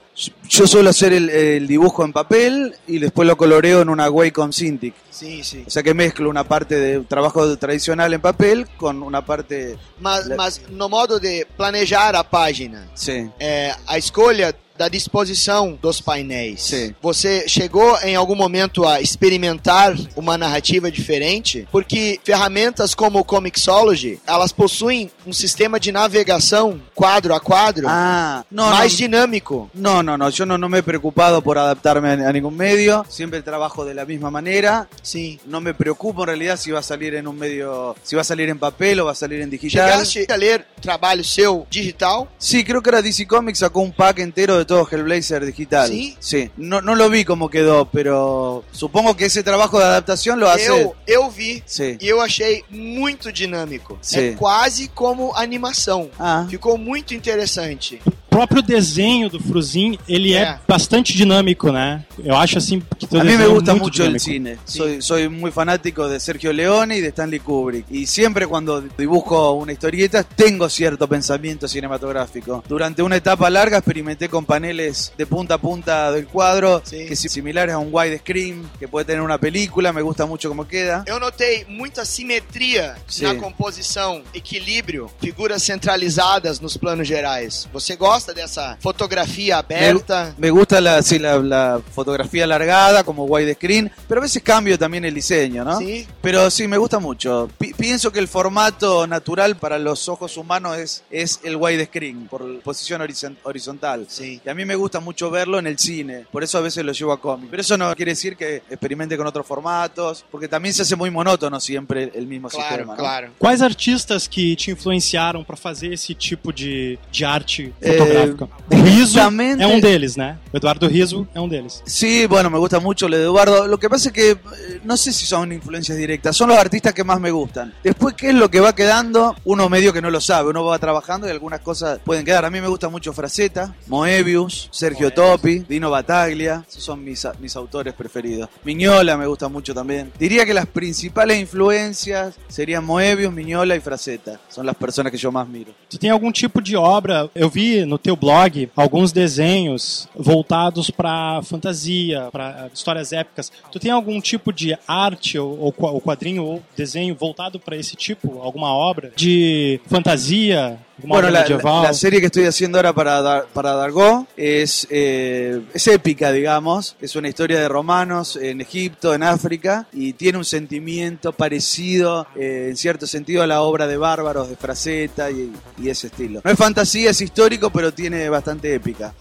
yo suelo hacer el, el dibujo en papel y después lo coloreo en una Wacom Cintiq. Sí, sí. O sea que mezclo una parte de trabajo tradicional en papel con una parte... Mas, la... mas no modo de planejar a página, sí. eh, a escolha da disposição dos painéis. Sim. Você chegou em algum momento a experimentar uma narrativa diferente? Porque ferramentas como o Comixology, elas possuem um sistema de navegação quadro a quadro ah, não, mais não, dinâmico. Não, não, não. Eu não, não me he preocupado por adaptar-me a, a nenhum meio. Sempre trabalho da mesma maneira. Sim. Não me preocupo, em realidade, se vai sair em um meio, se vai sair em papel ou vai sair em digital. Chegaste a ler trabalho seu digital? Sim, sí, creo que era D C Comics sacou um pack inteiro de todo Hellblazer digital. ¿Sí? Sí. No, no lo vi como quedó, pero supongo que ese trabajo de adaptación lo hace... Eu, eu vi sí. e eu achei muito dinâmico. Sí. É quase como animação. Ah. Ficou muito interessante. O próprio desenho do Fruzin, ele é. é bastante dinâmico, né? Eu acho assim que todo A mí me gusta muito muito o cine. Soy, soy muy fanático de Sergio Leone y de Stanley Kubrick. Y siempre cuando dibujo una historieta tengo cierto pensamiento cinematográfico. Durante una etapa larga experimenté con paneles de punta a punta del cuadro, sí. que son similares a un widescreen que puede tener una película. Me gusta mucho como queda. Eu notei muita simetria sí. na composição, equilíbrio, figuras centralizadas nos planos gerais. Você gosta dessa fotografia aberta? Me, me gusta la, sí, la, la fotografía alargada, como widescreen, pero a veces cambio también el diseño, ¿no? Sí. Pero sí, me gusta mucho. P- pienso que el formato natural para los ojos humanos es, es el widescreen, por posición horizon- horizontal. Sí. Y a mí me gusta mucho verlo en el cine, por eso a veces lo llevo a cómic. Pero eso no quiere decir que experimente con otros formatos, porque también se hace muy monótono siempre el mismo claro, sistema. Claro, claro. ¿Quais artistas que te influenciaram para fazer esse tipo de, de arte fotográfica? Eh, gráfico. O Rizzo é um deles, ¿no? Eduardo Rizzo es uno de ellos. Sí, bueno, me gusta mucho el Eduardo. Lo que pasa es que no sé si son influencias directas. Son los artistas que más me gustan. Después, ¿qué es lo que va quedando? Uno medio que no lo sabe. Uno va trabajando y algunas cosas pueden quedar. A mí me gusta mucho Fraceta, Moebius, Sergio Moebius. Toppi, Dino Battaglia. Esos son mis, mis autores preferidos. Mignola me gusta mucho también. Diría que las principales influencias serían Moebius, Mignola y Fraceta. Son las personas que yo más miro. ¿Tú tienes algún tipo de obra? Eu vi no teu blog alguns desenhos voltados para fantasia, para histórias épicas. Tu tem algum tipo de arte ou, ou quadrinho ou desenho voltado para esse tipo? Alguma obra de fantasia? Bueno, la, la, la serie que estoy haciendo ahora para, Dar, para Dargo es, eh, es épica, digamos. Es una historia de romanos en Egipto, en África, y tiene un sentimiento parecido, eh, en cierto sentido, a la obra de Bárbaros, de Fraceta y, y ese estilo. No es fantasía, es histórico, pero tiene bastante épica.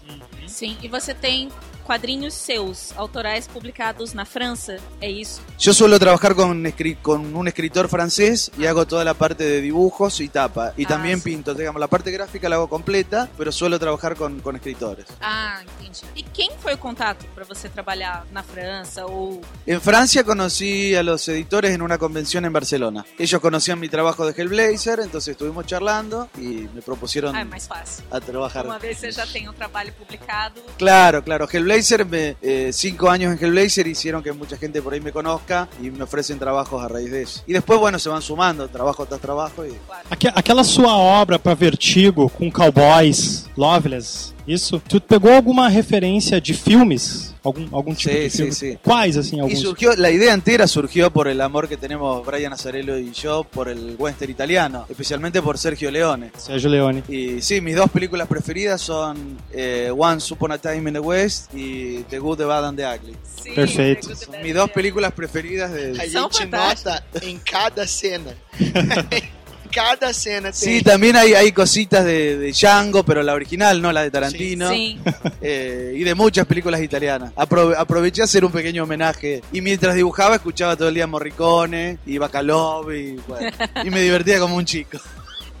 Sí, y você tem quadrinhos seus, autorais publicados na França, ¿é isso? Yo suelo trabajar con, con un escritor francés y hago toda la parte de dibujos y tapa. Y ah, también sí. pinto, digamos, la parte gráfica la hago completa, pero suelo trabajar con, con escritores. Ah, entendi. ¿Y quién fue el contacto para você trabalhar na França? Ou... En Francia conocí a los editores en una convención en Barcelona. Ellos conocían mi trabajo de Hellblazer, entonces estuvimos charlando y me propusieron ah, é mais fácil. a trabajar. Uma vez você já tem um trabalho publicado. Claro, claro. Hellblazer Me, eh, cinco años en Hellblazer hicieron que mucha gente por ahí me conozca y me ofrecen trabajos a raíz de eso. Y después, bueno, se van sumando, trabajo tras trabajo. Y... Aquela sua obra para Vertigo com Cowboys, Loveless, isso? Tu pegou alguma referência de filmes? Algum, algum tipo sí, de filme? Sí, sí. ¿Cuáles, assim, alguns? Y surgió, la idea entera surgió por el amor que tenemos Brian Azzarello y yo por el western italiano, especialmente por Sergio Leone. Sergio Leone. Y sí, mis dos películas preferidas son eh, Once Upon a Time in the West y The Good, the Bad and the Ugly. Sí, perfeito. The Good, the mis dos películas preferidas. De... A gente nota em cada cena. Cada cena tem. Sí, también hay, hay cositas de, de Django, pero la original, no la de Tarantino. Sí. Sí. Eh, y de muchas películas italianas. Apro- aproveché a hacer un pequeño homenaje. Y mientras dibujaba, escuchaba todo el día Morricone y Bacalov y, bueno, y me divertía como un chico.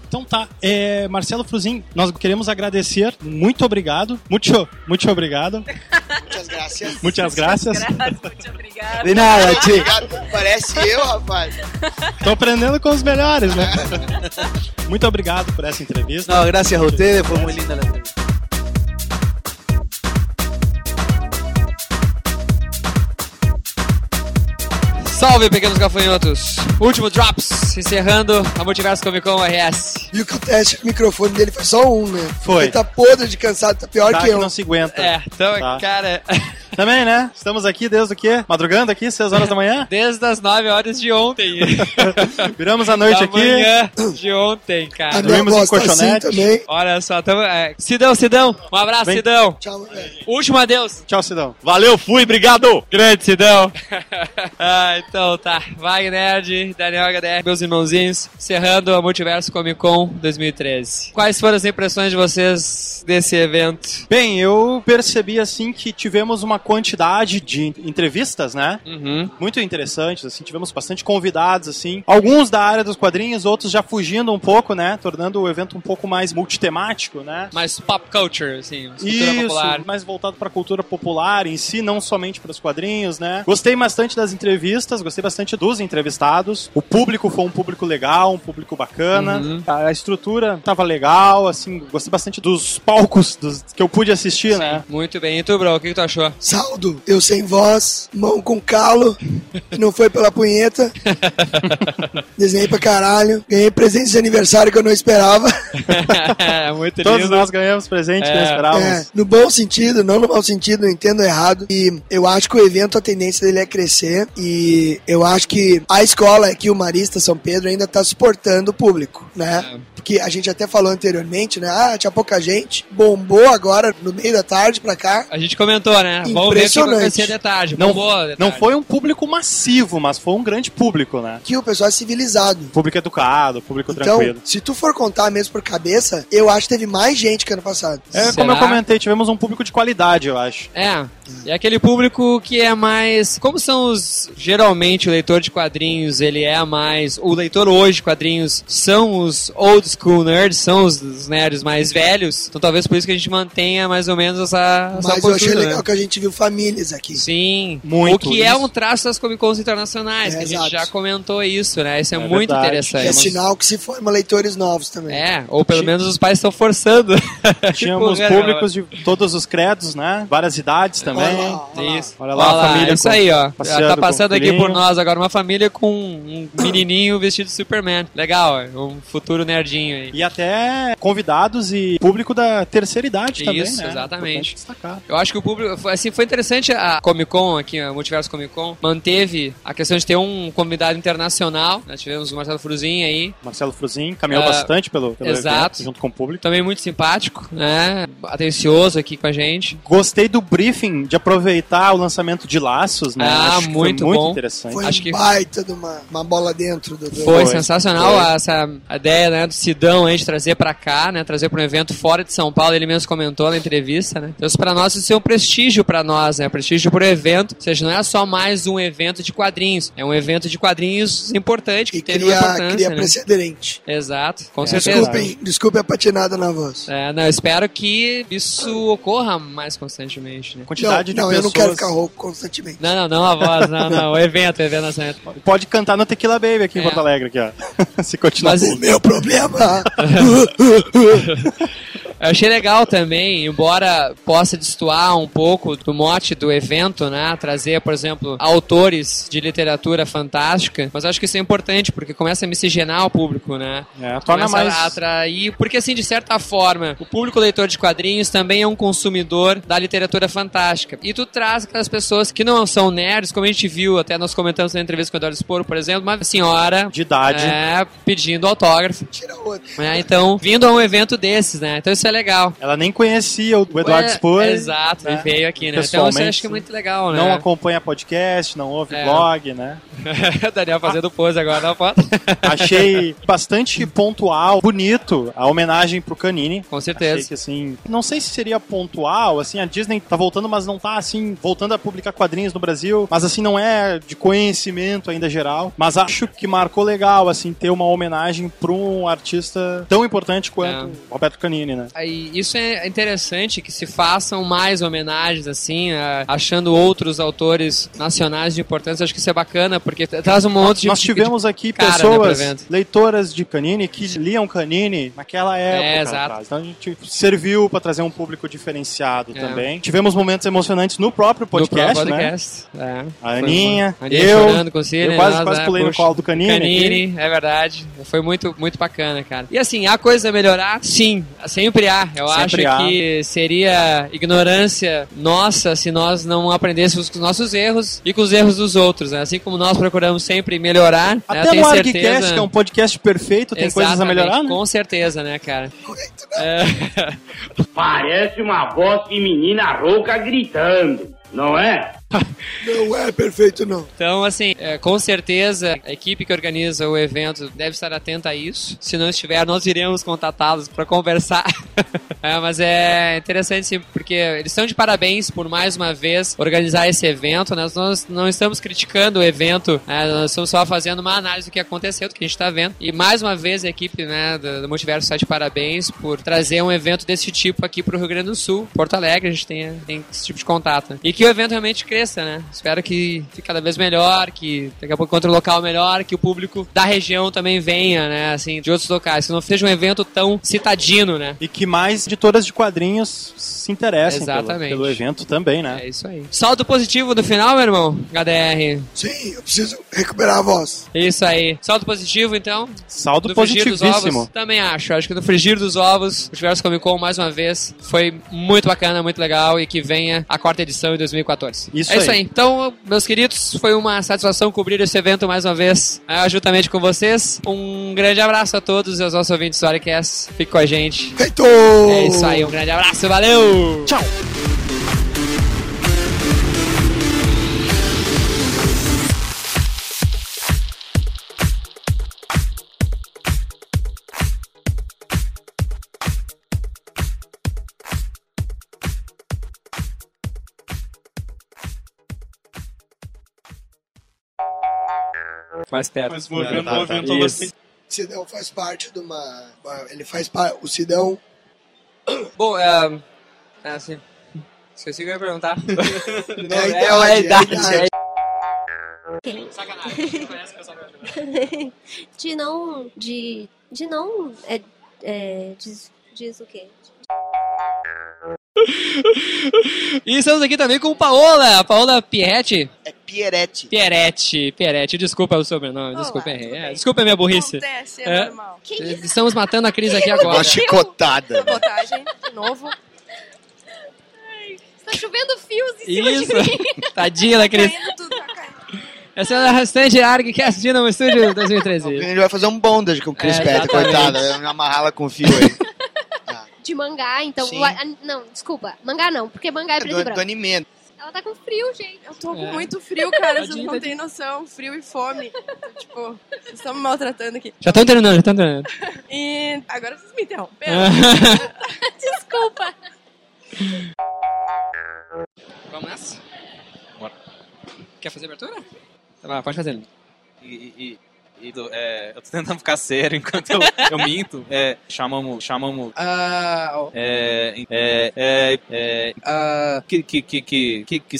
Então tá, é, Marcelo Fruzin, nós queremos agradecer, muito obrigado, muito, muito obrigado. Muitas graças. Muitas graças. Muito obrigado. De nada, tio. Parece eu, rapaz. Tô aprendendo com os melhores, né? Muito obrigado por essa entrevista. Não, graças a vocês, foi muito linda a entrevista. Salve, pequenos gafanhotos! Último Drops, encerrando a Multiverso Comic Con R S. E o que o teste do microfone dele foi só um, né? Foi. Ele tá podre de cansado, tá pior tá que, que eu. Não se aguenta. É, então, tá. cara... Também, né? Estamos aqui desde o quê? Madrugando aqui, seis horas da manhã? Desde as nove horas de ontem. Viramos a noite da aqui. Manhã de ontem, cara. Dormimos em colchonete. Assim, olha só, tamo... É. Sidão, Sidão, um abraço, Bem... Sidão. Tchau, velho. Último adeus. Tchau, Sidão. Valeu, fui, obrigado. Grande, Sidão. Ai, ah, então tá, Vai Nerd, Daniel H D R, meus irmãozinhos, encerrando a Multiverso Comic Con dois mil e treze. Quais foram as impressões de vocês desse evento? Bem, eu percebi assim que tivemos uma quantidade de entrevistas, né? Uhum. Muito interessantes, assim, tivemos bastante convidados, assim, alguns da área dos quadrinhos, outros já fugindo um pouco, né? Tornando o evento um pouco mais multitemático, né? Mais pop culture, assim, mais cultura Isso, popular. mais voltado pra cultura popular em si, não somente para os quadrinhos, né? Gostei bastante das entrevistas, gostei bastante dos entrevistados, o público foi um público legal, um público bacana, uhum. a estrutura tava legal, assim, gostei bastante dos palcos dos, que eu pude assistir, Sim. né? Muito bem, e tu, bro, o que, que tu achou? Saldo, eu sem voz, mão com calo, não foi pela punheta, desenhei pra caralho, ganhei presente de aniversário que eu não esperava. Muito lindo. Todos nós ganhamos presente é. que não esperávamos. É, no bom sentido, não no mau sentido, não entendo errado, e eu acho que o evento, a tendência dele é crescer, e eu acho que a escola aqui, o Marista São Pedro, ainda tá suportando o público, né? É. Porque a gente até falou anteriormente, né? Ah, tinha pouca gente, bombou agora no meio da tarde pra cá. A gente comentou, né? Vamos ver o que acontecia de tarde. Não, de não tarde. Foi um público massivo, mas foi um grande público, né? Que o pessoal é civilizado. Público educado, público então, tranquilo. Se tu for contar mesmo por cabeça, eu acho que teve mais gente que ano passado. É, Será? Como eu comentei, tivemos um público de qualidade, eu acho. É, e aquele público que é mais... Como são os... Geralmente o leitor de quadrinhos, ele é mais... O leitor hoje de quadrinhos são os old school nerds, são os, os nerds mais velhos, então talvez por isso que a gente mantenha mais ou menos essa, essa mas postura, eu achei legal, né? Que a gente viu famílias aqui. Sim, muito. O que isso. é um traço das Comic Cons internacionais, é, que exato. A gente já comentou isso, né? Isso é, é muito verdade. Interessante. É sinal que se forma leitores novos também. É, ou pelo Tinha... menos os pais estão forçando. Tínhamos tipo, públicos de todos os credos, né? Várias idades também. Olha lá, olha lá. Isso. Olha lá, olha lá a família isso com... aí, ó. Passeando, tá passando aqui por nós agora uma família com um menininho vestido de Superman. Legal, um futuro nerdinho aí. E até convidados e público da terceira idade isso, também, né? Isso, exatamente. Eu acho que o público... Assim, foi interessante a Comic Con aqui, a Multiverso Comic Con, manteve a questão de ter um convidado internacional. Nós tivemos o Marcelo Fruzin aí. Marcelo Fruzin caminhou uh, bastante pelo, pelo exato. Evento, junto com o público. Também muito simpático, né? Atencioso aqui com a gente. Gostei do briefing de aproveitar o lançamento de Laços, né? Ah, acho muito, que foi muito bom. Interessante. Foi acho um que... baita de uma, uma bola dentro do... do... Foi, foi sensacional foi. Essa ideia, né, do Sidão aí de trazer pra cá, né? Trazer pra um evento fora de São Paulo. Ele mesmo comentou na entrevista, né? Então, isso pra nós, isso é um prestígio pra nós, né? Prestígio pro evento. Ou seja, não é só mais um evento de quadrinhos. É um evento de quadrinhos importante, que teve uma importância. Cria né? precedente. Exato, com é, certeza. Desculpem, desculpe a patinada na voz. É, não, eu espero que isso ocorra mais constantemente, né? Quantidade não, de não, pessoas... Não, eu não quero ficar rouco constantemente. Não, não, não a voz, não, não. O evento, o evento. Pode cantar no Tequila Baby aqui é. Em Porto Alegre, aqui, ó. Se continuar. Mas... O meu problema... Eu achei legal também, embora possa destoar um pouco do mote do evento, né? Trazer, por exemplo, autores de literatura fantástica, mas acho que isso é importante, porque começa a miscigenar o público, né? É, torna mais... a atrair, porque assim, de certa forma, o público leitor de quadrinhos também é um consumidor da literatura fantástica. E tu traz aquelas pessoas que não são nerds, como a gente viu, até nós comentamos na entrevista com o Eduardo Spohr, por exemplo, uma senhora... De idade. É, pedindo autógrafo. Tira outra. É, então, vindo a um evento desses, né? Então isso é legal. Ela nem conhecia o Eduardo Spohr. Exato, né? E veio aqui, né? Então você acha que é muito legal, né? Não acompanha podcast, não ouve é. Blog, né? Daniel fazendo ah. pose agora na foto. Achei bastante pontual, bonito, a homenagem pro Canini. Com certeza. Achei que, assim, não sei se seria pontual, assim, a Disney tá voltando, mas não tá, assim, voltando a publicar quadrinhos no Brasil, mas, assim, não é de conhecimento ainda geral, mas acho que marcou legal, assim, ter uma homenagem pra um artista tão importante quanto é. Roberto Canini, né? E isso é interessante, que se façam mais homenagens, assim, a, achando outros autores nacionais de importância. Acho que isso é bacana, porque traz um monte de... Nós tivemos de, de aqui cara, pessoas, né, leitoras de Canini, que liam Canini naquela época. É, exato. Então a gente serviu para trazer um público diferenciado é. Também. Tivemos momentos emocionantes no próprio podcast, no próprio podcast né? É. A Aninha, uma... Aninha, eu, chorando, eu nós, quase, quase né? pulei Puxa, no colo do Canini. Canini, é verdade. Foi muito, muito bacana, cara. E assim, há coisa a melhorar? Sim, sempre há. Eu Sempre acho há. Que seria ignorância nossa se nós não aprendêssemos com os nossos erros e com os erros dos outros, né? Assim como nós procuramos sempre melhorar. Até né? o Arquicast, que é um podcast perfeito, tem coisas a melhorar, né? Com certeza, né, cara? É... Parece uma voz feminina rouca gritando, não é? Não é perfeito, não. Então, assim, é, com certeza a equipe que organiza o evento deve estar atenta a isso. Se não estiver, nós iremos contatá-los para conversar. É, mas é interessante, sim, porque eles estão de parabéns por mais uma vez organizar esse evento. Nós, nós não estamos criticando o evento, né? Nós estamos só fazendo uma análise do que aconteceu, do que a gente está vendo. E mais uma vez a equipe né, do, do Multiverso está de parabéns por trazer um evento desse tipo aqui para o Rio Grande do Sul. Porto Alegre, a gente tem, tem esse tipo de contato. Né? E que o evento realmente cresça. Né? Espero que fique cada vez melhor, que daqui a pouco encontre um local melhor, que o público da região também venha, né? Assim, de outros locais, que não seja um evento tão citadino, né? E que mais editoras de quadrinhos se interessem pelo, pelo evento também, né? É isso aí. Saldo positivo no final, meu irmão? H D R. Sim, eu preciso recuperar a voz. Isso aí. Saldo positivo, então? Saldo do positivíssimo. Dos ovos, também acho. Acho que no frigir dos ovos, o Multiverso Comic Con, mais uma vez, foi muito bacana, muito legal, e que venha a quarta edição em dois mil e quatorze. Isso. É isso aí. Então, meus queridos, foi uma satisfação cobrir esse evento mais uma vez, uh, juntamente com vocês. Um grande abraço a todos e aos nossos ouvintes do Oricast. Fique com a gente. Feito! É isso aí, um grande abraço, valeu! Tchau! Mais perto. Mas movendo, movendo, Sidão faz parte de uma... Ele faz parte... O Sidão... Bom, é... é assim... Esqueci o que eu ia perguntar. Não, é, é, é, é, é idade. É... Sacanagem. Conhece o pessoal brasileiro. De não... De... De não... É... é diz, diz o quê? E estamos aqui também com Paola. Paola Pierretti. É Pierretti. Pierretti, Pierretti. Desculpa o sobrenome. Desculpa, Olá, é, desculpa a minha burrice. Acontece, é, é normal. Estamos matando a Cris aqui agora. Uma chicotada. Botagem, de novo. Ai, está chovendo fios em cima Isso. de mim. Tadinha da Cris. Tá tudo, tá caindo. Essa é a restante ARG que assistindo no estúdio dois mil e treze. A gente vai fazer um bondage com o Cris é, Pérez, coitada. Eu me amarrá-la com o fio aí. De mangá, então... O, a, não, desculpa. Mangá não, porque mangá é preto e branco. Do anime. Ela tá com frio, gente. Eu tô com é. muito frio, cara. Vocês não têm noção. Frio e fome. Então, tipo, vocês estão me maltratando aqui. Já estão terminando, já estão terminando. E agora vocês me interromperam. Desculpa. Vamos nessa? Bora. Quer fazer abertura? Tá bom, pode fazer. E... e... É, eu tô tentando ficar sério enquanto eu, eu minto. É, chamamos, chamamos. Ah, é, é, é, é. Ah, que, que, que, que, que, que.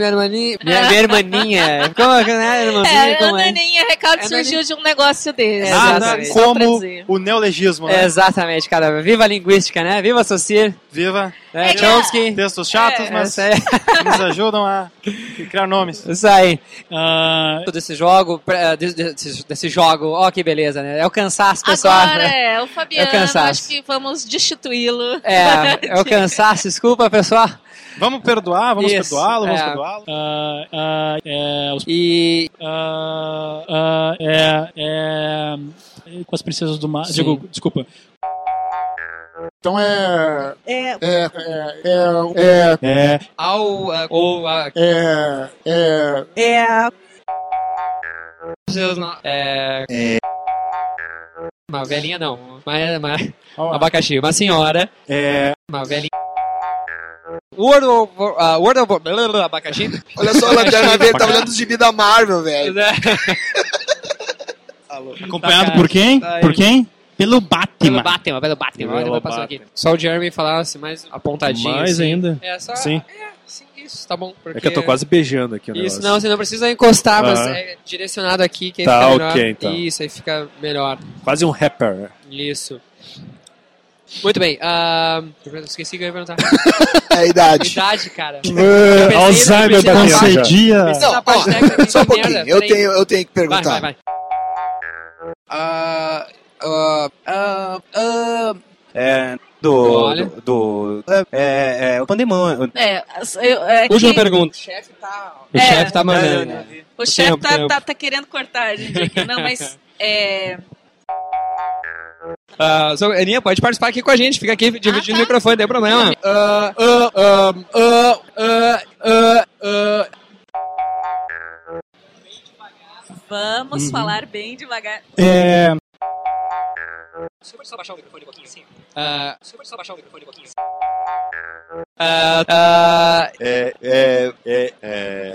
Minha irmãinha. Minha irmãinha. Como é que é, irmãinha? É, a Naninha Recalde é surgiu de um negócio desse. Exatamente. Como o neologismo, né? Exatamente, cara. Viva a linguística, né? Viva a Socir. Viva. É, Chomsky. Textos chatos, é, mas é. nos ajudam a criar nomes. Isso aí. Uh... Desse jogo, desse, desse jogo, ó, oh, que beleza, né? É o cansaço, pessoal. Agora é, o Fabiano, é o acho que vamos destituí-lo. É, é o cansaço. Desculpa, pessoal. Vamos perdoar, vamos Isso. perdoá-lo, vamos é. perdoá-lo. Uh, uh, é, os... E... Uh, uh, é, é, com as princesas do mar... Digo, desculpa. Então é... É... É... É... É... É... É... Ao... Ou... É... É... É... É... É... É... Uma velhinha não, mas uma, uma abacaxi, uma senhora. É... Uma velhinha... World of... Uh, World of... Abacaxi. Olha só, a Lanterna Verde tá olhando os gibi da Marvel, velho. Acompanhado por quem? Por quem? Pelo Batman. Pelo Batman, pelo Batman. Pelo Batman. Passou aqui. Só o Jeremy falasse mais apontadinho. Mais assim. ainda. É, só... Sim. É, sim, isso, tá bom. Porque... É que eu tô quase beijando aqui o negócio. Isso, não, você não precisa encostar, mas ah. é direcionado aqui, que aí tá, fica melhor. Okay, então. Isso, aí fica melhor. Quase um rapper. Isso. Muito bem, uh, esqueci que eu ia perguntar. É a idade. Idade, cara. Uh, Alzheimer da concedia. Não, ó, só um pouquinho, eu tenho, eu tenho que perguntar. Vai, vai, vai. Uh, uh, uh, é, do, do, do... É, é, o pandemônio. É, eu, é última que... pergunta. O chefe tá... O é, chefe tá mandando. É, o chefe tá, tá, tá querendo cortar a gente aqui. Não, mas... É... Uh, so, Aninha, pode participar aqui com a gente. Fica aqui dividindo ah, tá. o microfone, não tem problema. Uh, uh, uh, uh, uh, uh. Bem devagar. Vamos uhum. falar bem devagar. É... Você pode só baixar o microfone um pouquinho assim? Uh, Você pode só baixar o microfone um pouquinho assim? Uh, uh, é, é, é, é.